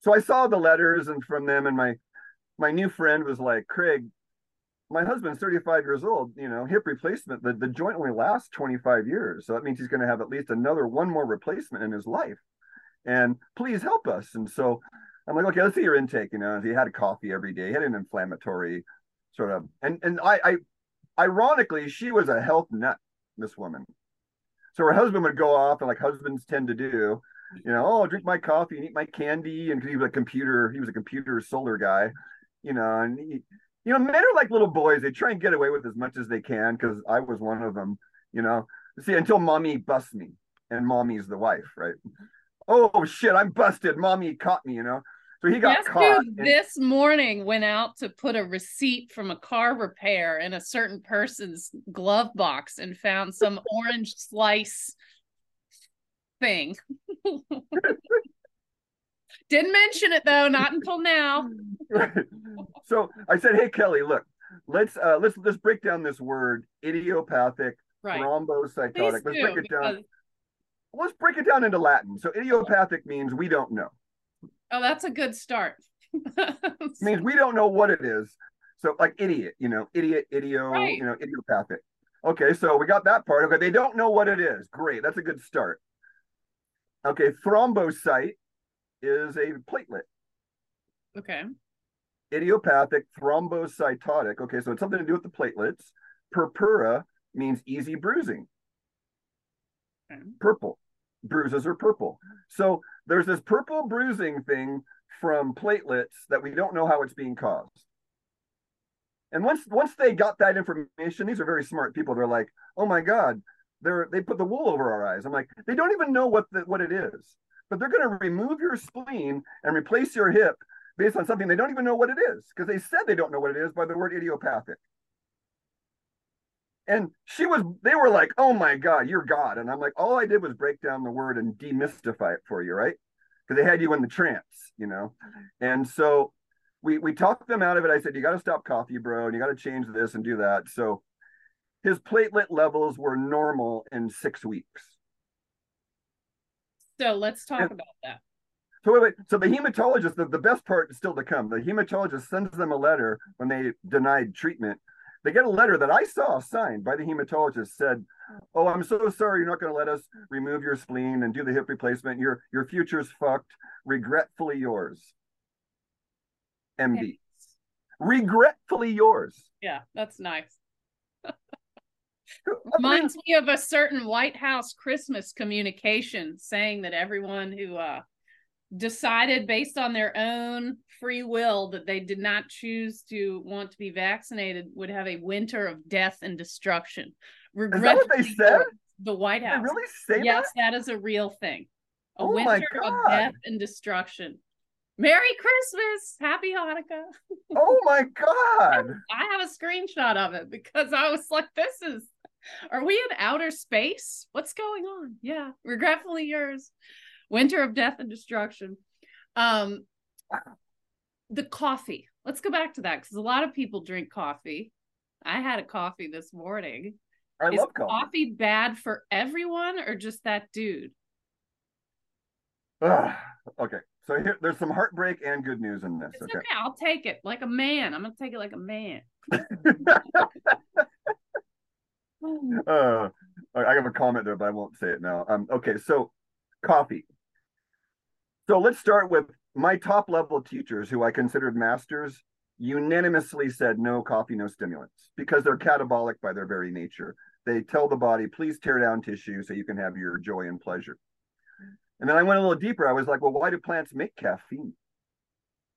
So I saw the letters and from them, and my new friend was like, Craig, my husband's 35 years old, you know, hip replacement, the joint only lasts 25 years. So that means he's going to have at least one more replacement in his life. And please help us. And so I'm like, okay, let's see your intake. You know, he had coffee every day. He had an inflammatory sort of, and I ironically, she was a health nut, this woman. So her husband would go off, and like husbands tend to do, you know, oh, I'll drink my coffee and eat my candy. And he was a computer solar guy, you know, and you know, men are like little boys. They try and get away with as much as they can, because I was one of them, you know. See, until mommy busts me, and mommy's the wife, right? Oh, shit, I'm busted. Mommy caught me, you know. So he got caught. This morning went out to put a receipt from a car repair in a certain person's glove box and found some orange slice thing. Didn't mention it, though, not until now. Right. So I said, hey, Kelly, look, let's break down this word, idiopathic, right, thrombocytotic. Let's break it down into Latin. So idiopathic means we don't know. Oh, that's a good start. It means we don't know what it is. So like idiot, you know, right, you know, idiopathic. Okay, so we got that part. Okay, they don't know what it is. Great, that's a good start. Okay, thrombocyte is a platelet. Okay. Idiopathic thrombocytotic. Okay, so it's something to do with the platelets. Purpura means easy bruising. Okay. Purple. Bruises are purple. So there's this purple bruising thing from platelets that we don't know how it's being caused. And once they got that information, these are very smart people. They're like, oh my God, they put the wool over our eyes. I'm like, they don't even know what it is. But they're going to remove your spleen and replace your hip based on something they don't even know what it is, because they said they don't know what it is by the word idiopathic. And they were like, oh my God, you're God. And I'm like, all I did was break down the word and demystify it for you, right? Because they had you in the trance, you know? And so we talked them out of it. I said, you got to stop coffee, bro, and you got to change this and do that. So His platelet levels were normal in 6 weeks. So let's talk about that. So, so the hematologist, the best part is still to come. The hematologist sends them a letter when they denied treatment. They get a letter that I saw signed by the hematologist, said, "Oh, I'm so sorry you're not going to let us remove your spleen and do the hip replacement. Your future's fucked. Regretfully yours, MD." Okay. Regretfully yours. Yeah, that's nice. Reminds me of a certain White House Christmas communication saying that everyone who decided based on their own free will that they did not choose to want to be vaccinated would have a winter of death and destruction. Is that what they said? The White House. Did they really say that? Yes, that is a real thing. A winter of death and destruction. Merry Christmas. Happy Hanukkah. Oh my God. I have a screenshot of it because I was like, this is, are we in outer space? What's going on? Yeah. Regretfully yours. Winter of death and destruction. The coffee. Let's go back to that because a lot of people drink coffee. I had a coffee this morning. I love coffee. Is coffee bad for everyone or just that dude? Okay. So here, there's some heartbreak and good news in this. It's okay. I'll take it like a man. I'm going to take it like a man. I have a comment there, but I won't say it now. Okay. So coffee. So let's start with my top level teachers who I considered masters unanimously said no coffee, no stimulants because they're catabolic by their very nature. They tell the body, please tear down tissue so you can have your joy and pleasure. And then I went a little deeper. I was like, well, why do plants make caffeine?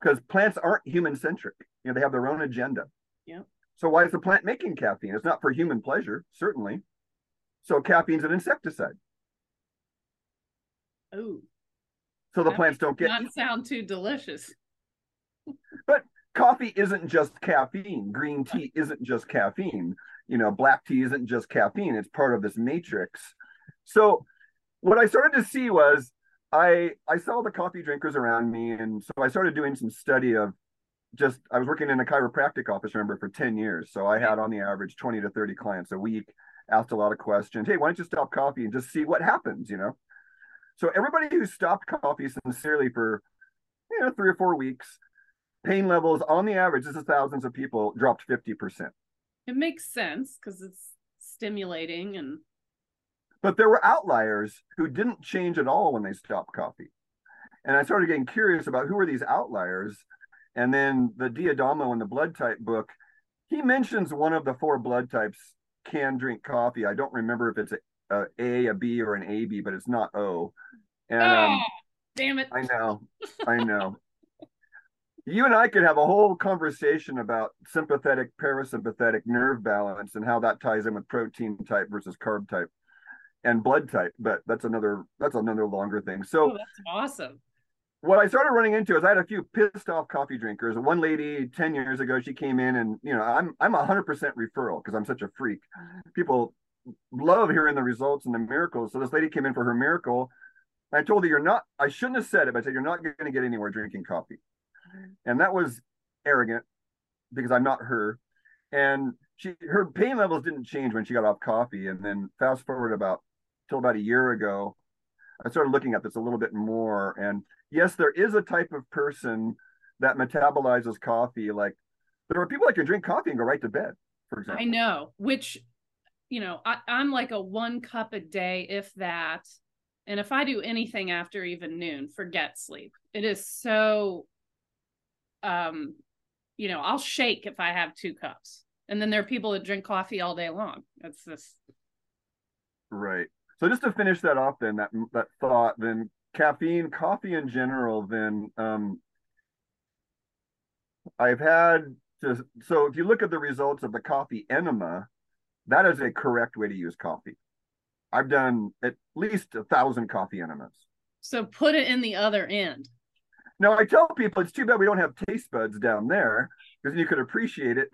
Because plants aren't human-centric. You know, they have their own agenda. Yeah. So why is the plant making caffeine? It's not for human pleasure, certainly. So caffeine's an insecticide. Oh. So the plants don't get... Not sound too delicious. But coffee isn't just caffeine. Green tea isn't just caffeine. You know, black tea isn't just caffeine. It's part of this matrix. So... what I started to see was I saw the coffee drinkers around me. And so I started doing some study of just, I was working in a chiropractic office, remember, for 10 years. So I had on the average 20 to 30 clients a week, asked a lot of questions. Hey, why don't you stop coffee and just see what happens, you know? So everybody who stopped coffee sincerely for, you know, 3 or 4 weeks, pain levels on the average, this is thousands of people, dropped 50%. It makes sense because it's stimulating and... but there were outliers who didn't change at all when they stopped coffee. And I started getting curious about who are these outliers. And then the Diadamo in the blood type book, he mentions one of the 4 blood types can drink coffee. I don't remember if it's a B, or an AB, but it's not O. And damn it. I know. I know. You and I could have a whole conversation about sympathetic, parasympathetic nerve balance and how that ties in with protein type versus carb type and blood type, but that's another longer thing. So that's awesome. What I started running into is I had a few pissed off coffee drinkers. One lady 10 years ago, she came in and, you know, I'm 100% referral because I'm such a freak. People love hearing the results and the miracles. So this lady came in for her miracle. I told her, I shouldn't have said it, but I said, you're not going to get anywhere drinking coffee. And that was arrogant because I'm not her. And her pain levels didn't change when she got off coffee. And then fast forward till about a year ago, I started looking at this a little bit more. And yes, there is a type of person that metabolizes coffee. Like there are people that can drink coffee and go right to bed, for example. I know, which, you know, I'm like a 1 cup a day, if that. And if I do anything after even noon, forget sleep. It is so, you know, I'll shake if I have 2 cups. And then there are people that drink coffee all day long. That's this. Right. So just to finish that off, then that thought, then caffeine, coffee in general, then so if you look at the results of the coffee enema, that is a correct way to use coffee. I've done at least 1,000 coffee enemas. So put it in the other end. Now I tell people it's too bad we don't have taste buds down there because you could appreciate it.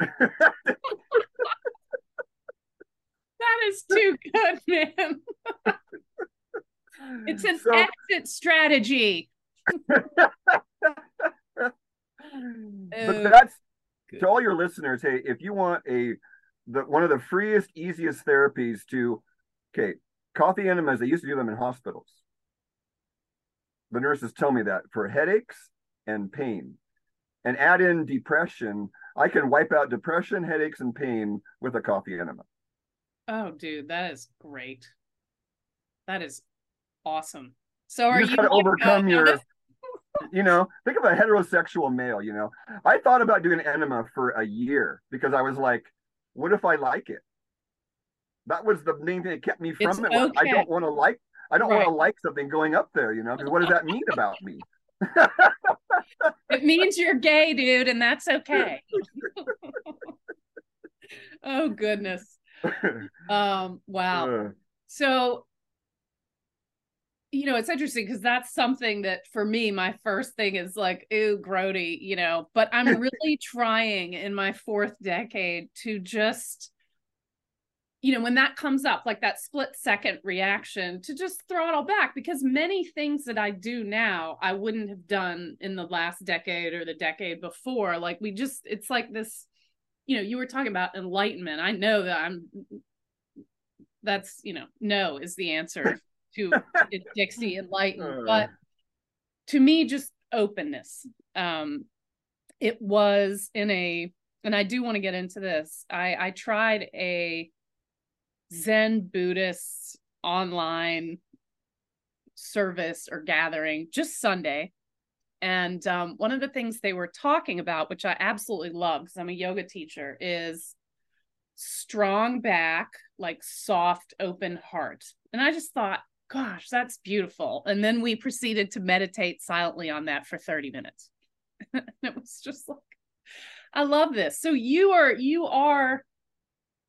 That is too good, man. It's an exit strategy. But that's good. To all your listeners, hey, if you want a one of the freest, easiest therapies to, okay, coffee enemas, they used to do them in hospitals. The nurses tell me that for headaches and pain. And add in depression, I can wipe out depression, headaches, and pain with a coffee enema. Oh, dude, that is great. That is awesome. So are you just gotta overcome your, you know, think of a heterosexual male, you know. I thought about doing enema for a year because I was like, what if I like it? That was the main thing that kept me from it. Okay. I don't want to like something going up there, you know, because what does that mean about me? It means you're gay, dude, and that's okay. Oh, goodness. Wow. So, you know, it's interesting because that's something that for me, my first thing is like, ew, grody, you know, but I'm really trying in my fourth decade to just, you know, when that comes up, like that split second reaction, to just throw it all back, because many things that I do now, I wouldn't have done in the last decade or the decade before. Like we just, it's like this, you know, you were talking about enlightenment. I know that that's, you know, no is the answer to Dixie enlightenment, but to me, just openness. It was in a, and I do want to get into this. I tried a Zen Buddhist online service or gathering just Sunday. And one of the things they were talking about, which I absolutely love because I'm a yoga teacher, is strong back, like soft, open heart. And I just thought, gosh, that's beautiful. And then we proceeded to meditate silently on that for 30 minutes. And it was just like, I love this. So you are,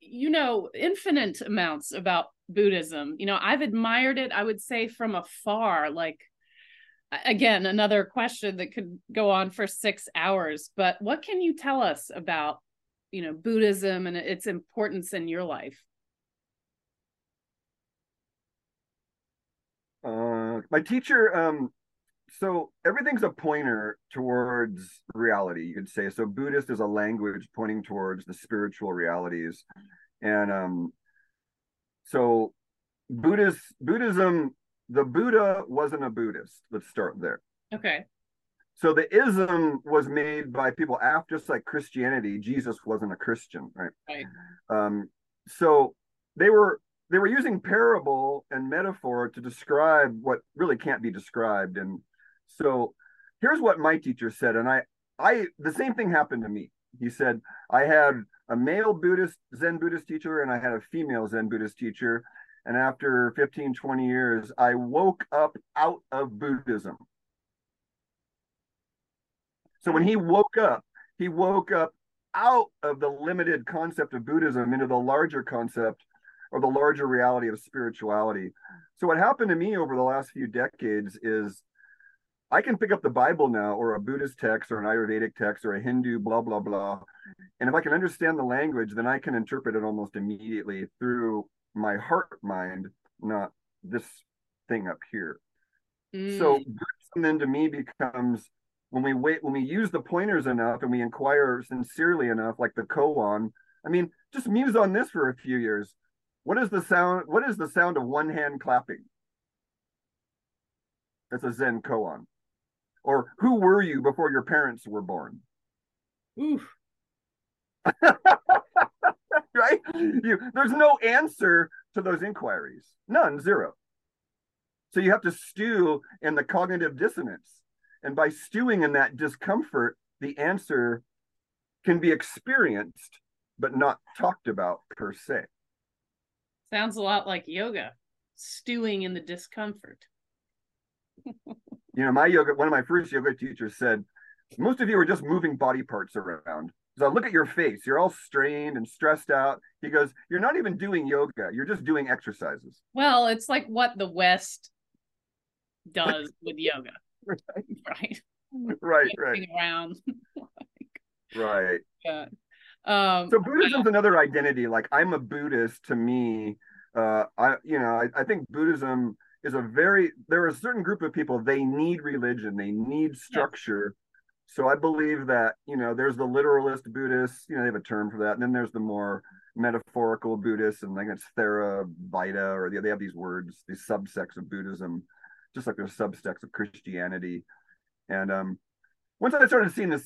you know, infinite amounts about Buddhism. You know, I've admired it, I would say, from afar. Like, again, another question that could go on for 6 hours, but what can you tell us about, you know, Buddhism and its importance in your life? My teacher, so everything's a pointer towards reality, you could say. So Buddhist is a language pointing towards the spiritual realities. And so Buddhism, the Buddha wasn't a Buddhist. Let's start there. Okay. So the ism was made by people after, just like Christianity. Jesus wasn't a Christian, right? Right. So they were using parable and metaphor to describe what really can't be described. And so here's what my teacher said. And I the same thing happened to me. He said, I had a male Buddhist, Zen Buddhist teacher, and I had a female Zen Buddhist teacher. And after 15, 20 years, I woke up out of Buddhism. So when he woke up out of the limited concept of Buddhism into the larger concept or the larger reality of spirituality. So what happened to me over the last few decades is I can pick up the Bible now, or a Buddhist text, or an Ayurvedic text, or a Hindu, blah, blah, blah. And if I can understand the language, then I can interpret it almost immediately through my heart mind, not this thing up here. So Buddhism then to me becomes, when we use the pointers enough and we inquire sincerely enough, like the koan. I mean, just muse on this for a few years. What is the sound of one hand clapping? That's a Zen koan. Or who were you before your parents were born? Oof. Right? There's no answer to those inquiries. None, zero. So you have to stew in the cognitive dissonance. And by stewing in that discomfort, the answer can be experienced, but not talked about per se. Sounds a lot like yoga, stewing in the discomfort. You know, one of my first yoga teachers said, most of you are just moving body parts around. So look at your face. You're all strained and stressed out. He goes, you're not even doing yoga. You're just doing exercises. Well, it's like what the West does with yoga. Right. Right. Around. Right. Yeah. So Buddhism's another identity. Like, I'm a Buddhist. To me, I think Buddhism is there are a certain group of people, they need religion, they need structure. Yeah. So I believe that, you know, there's the literalist Buddhists, you know, they have a term for that. And then there's the more metaphorical Buddhists, and I think it's Theravada, or they have these words, these subsects of Buddhism, just like there's subsects of Christianity. And once I started seeing the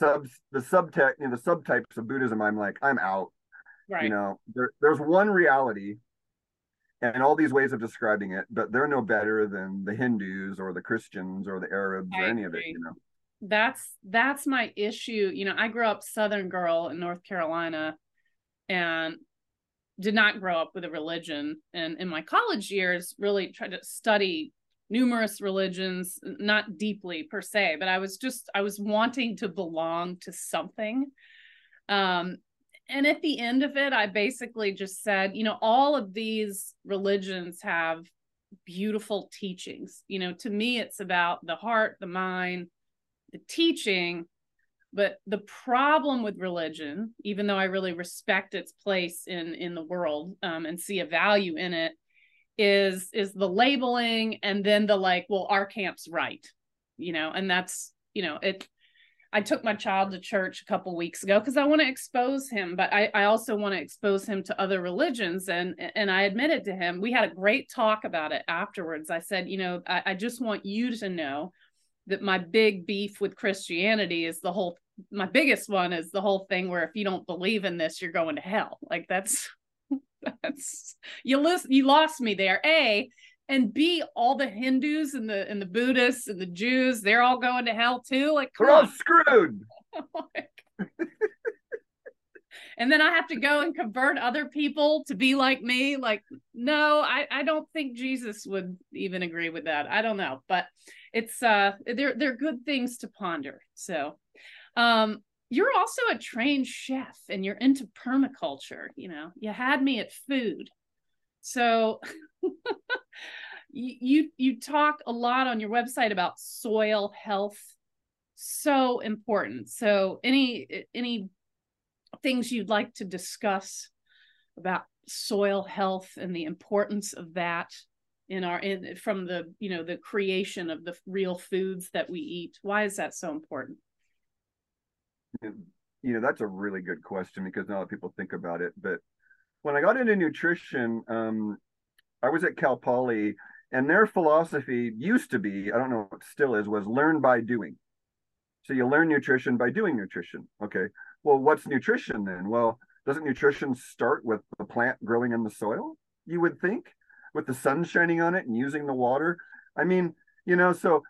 subtypes of Buddhism, I'm like, I'm out. Right. You know, there's one reality, and all these ways of describing it, but they're no better than the Hindus or the Christians or the Arabs or any of it. You know, that's my issue. You know, I grew up Southern girl in North Carolina, and did not grow up with a religion. And in my college years, really tried to study numerous religions, not deeply per se, but I was wanting to belong to something. And at the end of it, I basically just said, you know, all of these religions have beautiful teachings. You know, to me, it's about the heart, the mind, the teaching. But the problem with religion, even though I really respect its place in the world and see a value in it, is the labeling, and then the like, well, our camp's right, you know, and that's, you know, it. I took my child to church a couple weeks ago because I want to expose him, but I also want to expose him to other religions. And I admitted to him, we had a great talk about it afterwards. I said, you know, I just want you to know that my big beef with Christianity is my biggest one is the whole thing where if you don't believe in this, you're going to hell. Like that's, you lost me there. A, and B, all the Hindus and the Buddhists and the Jews, they're all going to hell too. Like, we're all screwed. And then I have to go and convert other people to be like me. Like, no, I don't think Jesus would even agree with that. I don't know, but it's they're good things to ponder. So, you're also a trained chef, and you're into permaculture. You know, you had me at food. So you talk a lot on your website about soil health. So important. So any things you'd like to discuss about soil health and the importance of that from the, you know, the creation of the real foods that we eat? Why is that so important? You know, that's a really good question, because not a lot of people think about it. But when I got into nutrition, I was at Cal Poly, and their philosophy used to be, I don't know what it still is, was learn by doing. So you learn nutrition by doing nutrition. Okay, well, what's nutrition then? Well, doesn't nutrition start with the plant growing in the soil? You would think, with the sun shining on it and using the water. I mean, you know, so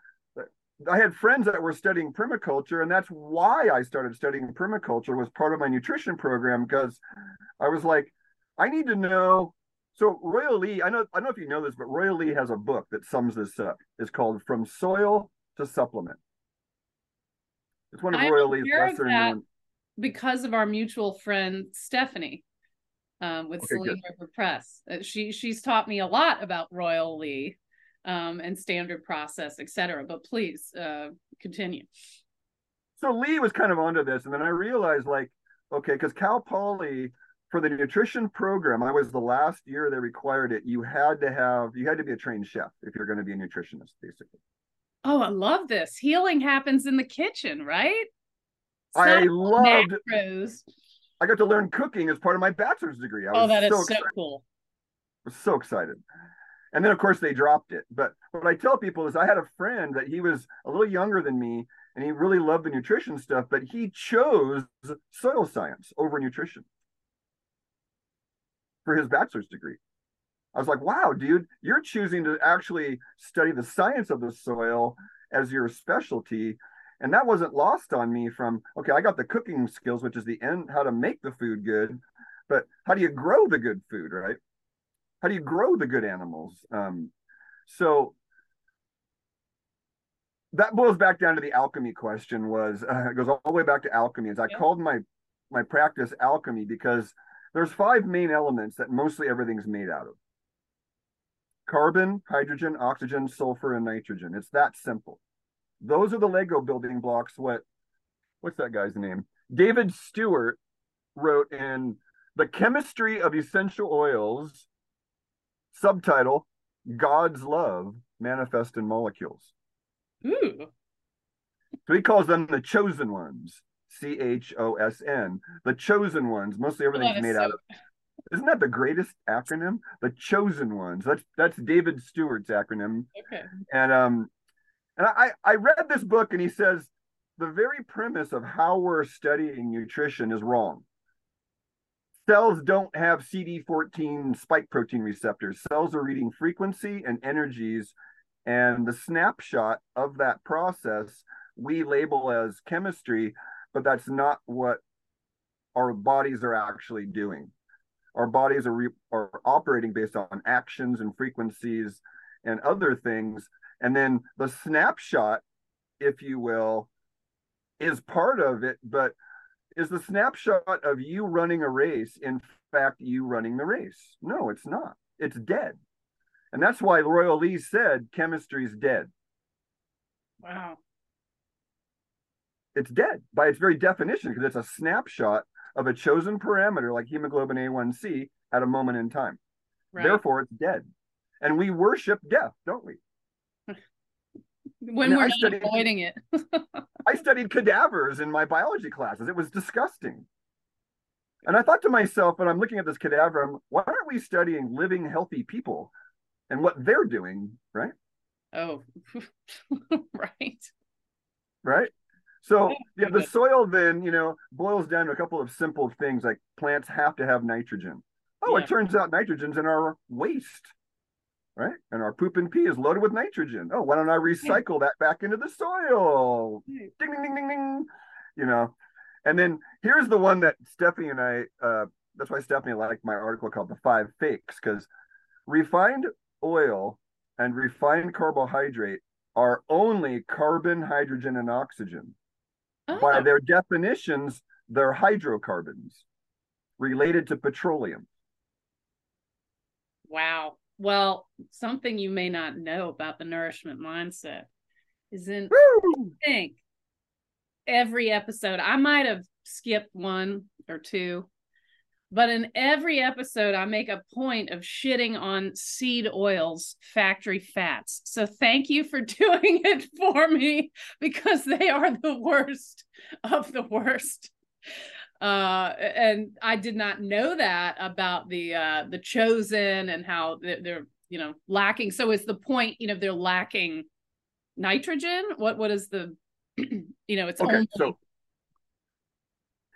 I had friends that were studying permaculture, and that's why I started studying permaculture, was part of my nutrition program, because I was like, I need to know. So Royal Lee, I don't know if you know this, but Royal Lee has a book that sums this up. It's called From Soil to Supplement. It's one of Royal Lee's lesser known. Because of our mutual friend Stephanie, with Celine River Press, she's taught me a lot about Royal Lee and Standard Process, etc. But please continue. So Lee was kind of onto this, and then I realized, like, okay, because Cal Poly, for the nutrition program, I was the last year they required it. You had to be a trained chef if you're going to be a nutritionist, basically. Oh, I love this. Healing happens in the kitchen, right? I loved macros. I got to learn cooking as part of my bachelor's degree. That is so cool. I was so excited. And then, of course, they dropped it. But what I tell people is I had a friend that he was a little younger than me, and he really loved the nutrition stuff, but he chose soil science over nutrition for his bachelor's degree. I was like, wow, dude, you're choosing to actually study the science of the soil as your specialty. And that wasn't lost on me from, okay, I got the cooking skills, which is the end, how to make the food good, but how do you grow the good food, right? How do you grow the good animals? So that boils back down to the alchemy question was, it goes all the way back to alchemy. As I called my practice alchemy, because there's five main elements that mostly everything's made out of: carbon, hydrogen, oxygen, sulfur, and nitrogen. It's that simple. Those are the Lego building blocks. What's that guy's name? David Stewart wrote in The Chemistry of Essential Oils, subtitle, God's Love Manifest in Molecules. Ooh. So he calls them the chosen ones. C-H-O-S-N, the chosen ones. Mostly everything's made out of Isn't that the greatest acronym? The Chosen Ones. That's David Stewart's acronym. Okay. And I read this book, and he says the very premise of how we're studying nutrition is wrong. Cells don't have CD14 spike protein receptors. Cells are reading frequency and energies, and the snapshot of that process we label as chemistry, but that's not what our bodies are actually doing. Our bodies are operating based on actions and frequencies and other things. And then the snapshot, if you will, is part of it, but is the snapshot of you running a race, in fact, you running the race? No, it's not. It's dead. And that's why Royal Lee said chemistry's dead. Wow. It's dead by its very definition, because it's a snapshot of a chosen parameter like hemoglobin A1C at a moment in time. Right. Therefore, it's dead. And we worship death, don't we? When we're not avoiding it. I studied cadavers in my biology classes. It was disgusting. And I thought to myself, when I'm looking at this cadaver, why aren't we studying living, healthy people and what they're doing, right? Oh, right. Right? So yeah, the soil then, you know, boils down to a couple of simple things, like plants have to have nitrogen. Oh, yeah. It turns out nitrogen's in our waste, right? And our poop and pee is loaded with nitrogen. Oh, why don't I recycle that back into the soil? Ding, ding, ding, ding, ding, you know. And then here's the one that Stephanie and I, that's why Stephanie liked my article called The Five Fakes, because refined oil and refined carbohydrate are only carbon, hydrogen, and oxygen. Oh. By their definitions, they're hydrocarbons related to petroleum. Wow. Well, something you may not know about the nourishment mindset is in, I think, every episode, I might have skipped one or two, but in every episode, I make a point of shitting on seed oils, factory fats. So thank you for doing it for me, because they are the worst of the worst. And I did not know that about the chosen and how they're, you know, lacking. So is the point, you know, they're lacking nitrogen? What is the, you know, it's okay. Only... So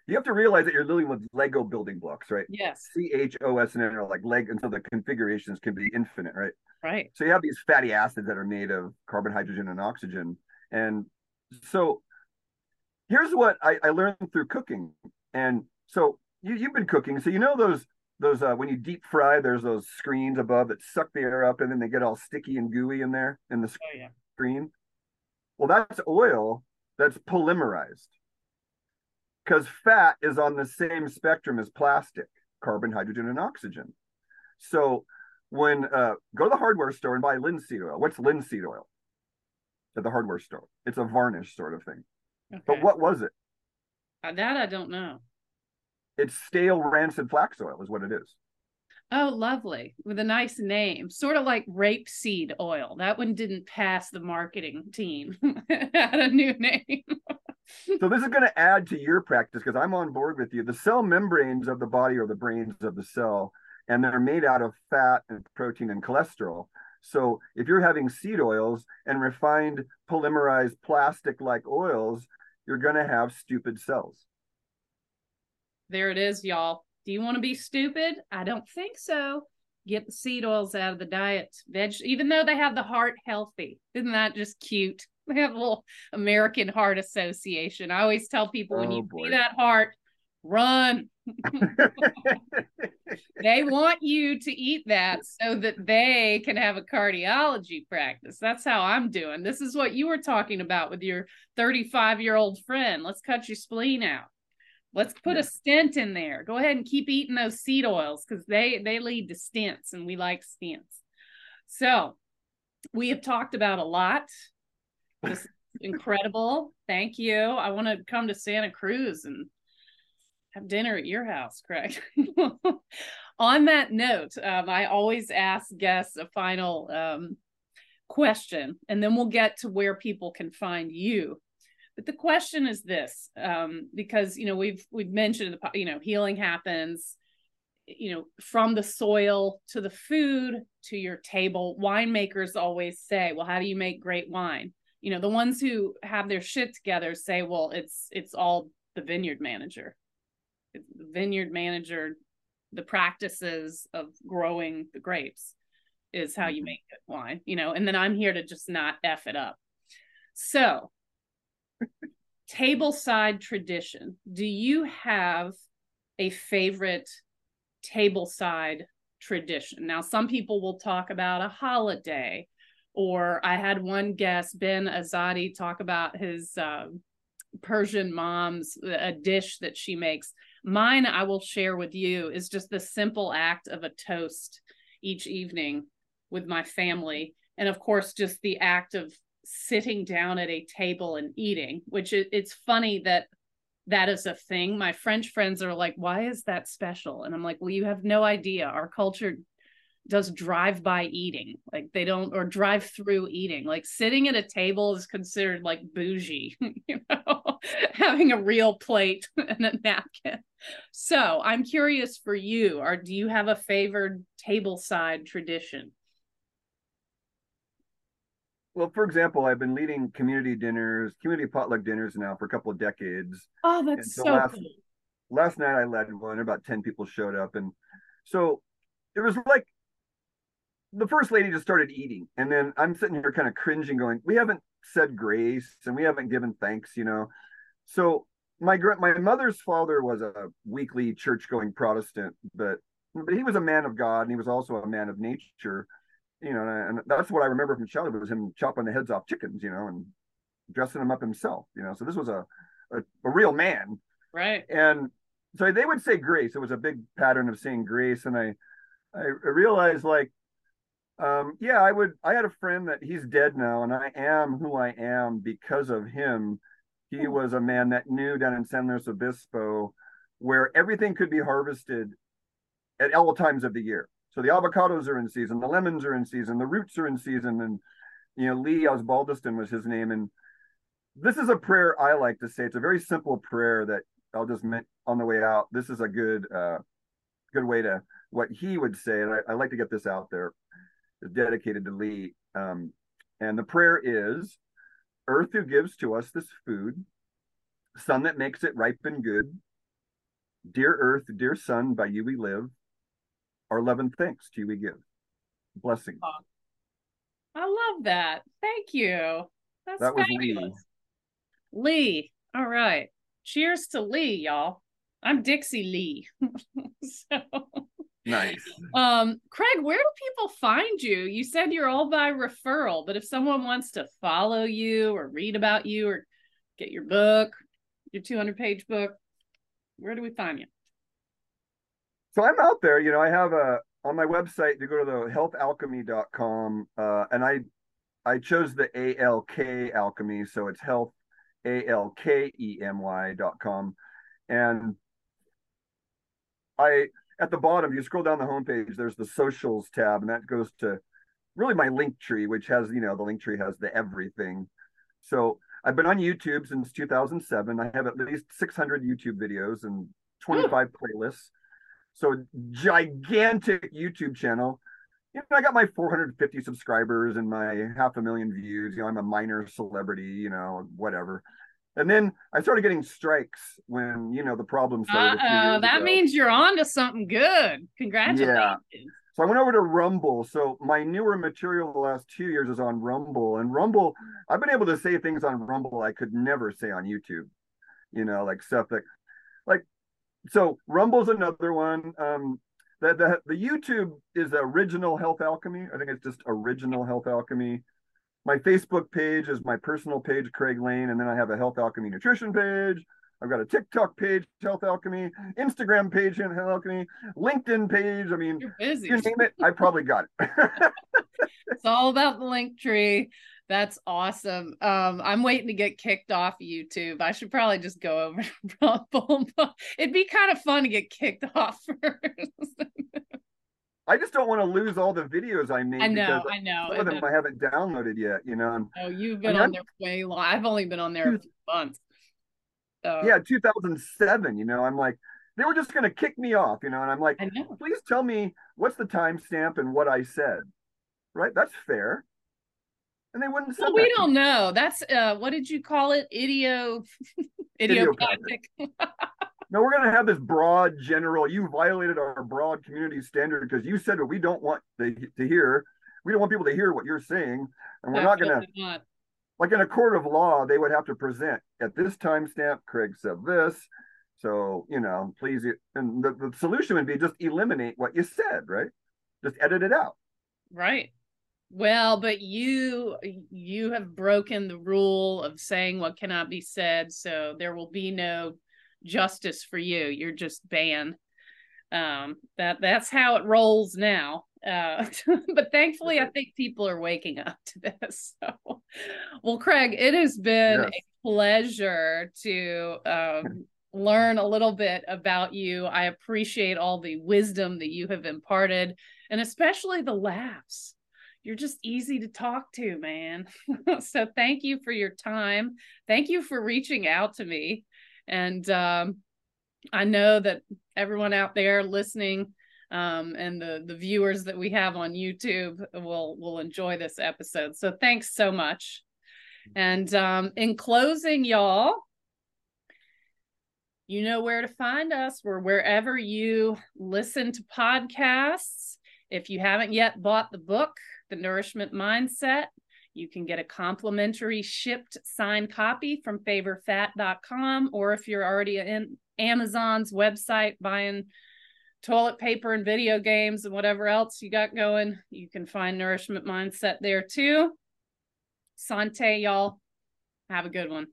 you have to realize that you're dealing with Lego building blocks, right? Yes. CHOS and they're like leg, and so the configurations can be infinite, right? Right. So you have these fatty acids that are made of carbon, hydrogen, and oxygen. And so here's what I learned through cooking. And so you've been cooking. So you know those when you deep fry, there's those screens above that suck the air up, and then they get all sticky and gooey in there in the screen. Well, that's oil that's polymerized, because fat is on the same spectrum as plastic, carbon, hydrogen, and oxygen. So when go to the hardware store and buy linseed oil. What's linseed oil at the hardware store? It's a varnish sort of thing. Okay. But what was it? That I don't know. It's stale, rancid flax oil is what it is. Oh, lovely. With a nice name. Sort of like rapeseed oil. That one didn't pass the marketing team. It had a new name. So this is going to add to your practice, because I'm on board with you. The cell membranes of the body are the brains of the cell, and they're made out of fat and protein and cholesterol. So if you're having seed oils and refined polymerized plastic-like oils, you're going to have stupid cells. There it is, y'all. Do you want to be stupid? I don't think so. Get the seed oils out of the diet. Even though they have the heart healthy. Isn't that just cute? They have a little American Heart Association. I always tell people, when you see that heart, run. They want you to eat that so that they can have a cardiology practice. That's how I'm doing. This is what you were talking about with your 35-year-old friend. Let's cut your spleen out. Let's put a stent in there. Go ahead and keep eating those seed oils, because they lead to stents, and we like stents. So we have talked about a lot. This is incredible. Thank you. I want to come to Santa Cruz and have dinner at your house, Craig. On that note, I always ask guests a final question, and then we'll get to where people can find you. But the question is this, because, you know, we've mentioned, you know, healing happens you know, from the soil to the food to your table. Winemakers always say, well, how do you make great wine? You know, the ones who have their shit together say, well, it's all the vineyard manager. It's the vineyard manager, the practices of growing the grapes is how you make good wine, you know, and then I'm here to just not F it up. So tableside tradition. Do you have a favorite tableside tradition? Now, some people will talk about a holiday, or I had one guest, Ben Azadi, talk about his Persian mom's, a dish that she makes. Mine, I will share with you, is just the simple act of a toast each evening with my family. And of course, just the act of sitting down at a table and eating, which it's funny that that is a thing. My French friends are like, why is that special? And I'm like, well, you have no idea. Our culture does drive-by eating. Like they don't, or drive-through eating. Like sitting at a table is considered like bougie, you know, having a real plate and a napkin. So I'm curious for you, or do you have a favored tableside tradition? Well, for example, I've been leading community potluck dinners now for a couple of decades. Oh, that's so cool. Last night I led one, about 10 people showed up. And so it was like the first lady just started eating. And then I'm sitting here kind of cringing going, we haven't said grace and we haven't given thanks, you know. So my mother's father was a weekly church-going Protestant, but he was a man of God and he was also a man of nature. You know, and that's what I remember from childhood was him chopping the heads off chickens, you know, and dressing them up himself, you know. So this was a real man. Right. And so they would say grace. It was a big pattern of saying grace. And I realized, like, I had a friend that he's dead now, and I am who I am because of him. He was a man that knew down in San Luis Obispo where everything could be harvested at all times of the year. So the avocados are in season, the lemons are in season, the roots are in season. And, you know, Lee Osbaldiston was his name. And this is a prayer I like to say. It's a very simple prayer that I'll just make on the way out. This is a good way to what he would say. And I like to get this out there. It's dedicated to Lee. And the prayer is, earth who gives to us this food, sun that makes it ripe and good. Dear earth, dear sun, by you we live. Our love and thanks to you we give. Blessings. Oh, I love that. Thank you. That was Lee. Lee. All right. Cheers to Lee, y'all. I'm Dixie Lee. So nice. Craig, where do people find you? You said you're all by referral, but if someone wants to follow you or read about you or get your book, your 200-page book, where do we find you? So I'm out there, you know, I have on my website, you go to the healthalchemy.com, and I chose the A-L-K alchemy. So it's health, A-L-K-E-M-Y.com. And at the bottom, you scroll down the homepage, there's the socials tab, and that goes to really my link tree, which has, you know, the link tree has the everything. So I've been on YouTube since 2007. I have at least 600 YouTube videos and 25 playlists. So gigantic YouTube channel. You know, I got my 450 subscribers and my 500,000 views. You know, I'm a minor celebrity, you know, whatever. And then I started getting strikes when, you know, the problem started. That means you're on to something good. Congratulations. Yeah. So I went over to Rumble. So my newer material the last 2 years is on Rumble. And Rumble, I've been able to say things on Rumble I could never say on YouTube. You know, like stuff that, like, so Rumble's another one. The YouTube is the Original Health Alchemy. I think it's just Original Health Alchemy. My Facebook page is my personal page, Craig Lane. And then I have a Health Alchemy Nutrition page. I've got a TikTok page, Health Alchemy, Instagram page, Health Alchemy, LinkedIn page. I mean, you're busy. You name it, I probably got it. It's all about the link tree. That's awesome. I'm waiting to get kicked off YouTube. I should probably just go over to Rumble. It'd be kind of fun to get kicked off first. I just don't want to lose all the videos I made. I know. Some of them I haven't downloaded yet, you know. Oh, you've been on there way long. I've only been on there a few months. So. Yeah, 2007, you know, I'm like, they were just going to kick me off, you know, and I'm like, please tell me what's the timestamp and what I said, right? That's fair. And they wouldn't say, well, we don't know. That's, what did you call it? Idiopathic. No, we're going to have this broad general, you violated our broad community standard because you said what we don't want to hear. We don't want people to hear what you're saying. And we're not going to, like in a court of law, they would have to present at this timestamp, Craig said this. So, you know, please, and the solution would be just eliminate what you said, right? Just edit it out. Right. Well, but you have broken the rule of saying what cannot be said. So there will be no justice for you. You're just banned. That's how it rolls now. But thankfully, I think people are waking up to this. So, well, Craig, it has been a pleasure to learn a little bit about you. I appreciate all the wisdom that you have imparted, and especially the laughs. You're just easy to talk to, man. So thank you for your time. Thank you for reaching out to me. And I know that everyone out there listening and the viewers that we have on YouTube will enjoy this episode. So thanks so much. And in closing, y'all, you know where to find us. We're wherever you listen to podcasts. If you haven't yet bought the book, The Nourishment Mindset, you can get a complimentary shipped signed copy from favorfat.com, or if you're already in Amazon's website buying toilet paper and video games and whatever else you got going, you can find Nourishment Mindset there too. Sante, y'all. Have a good one.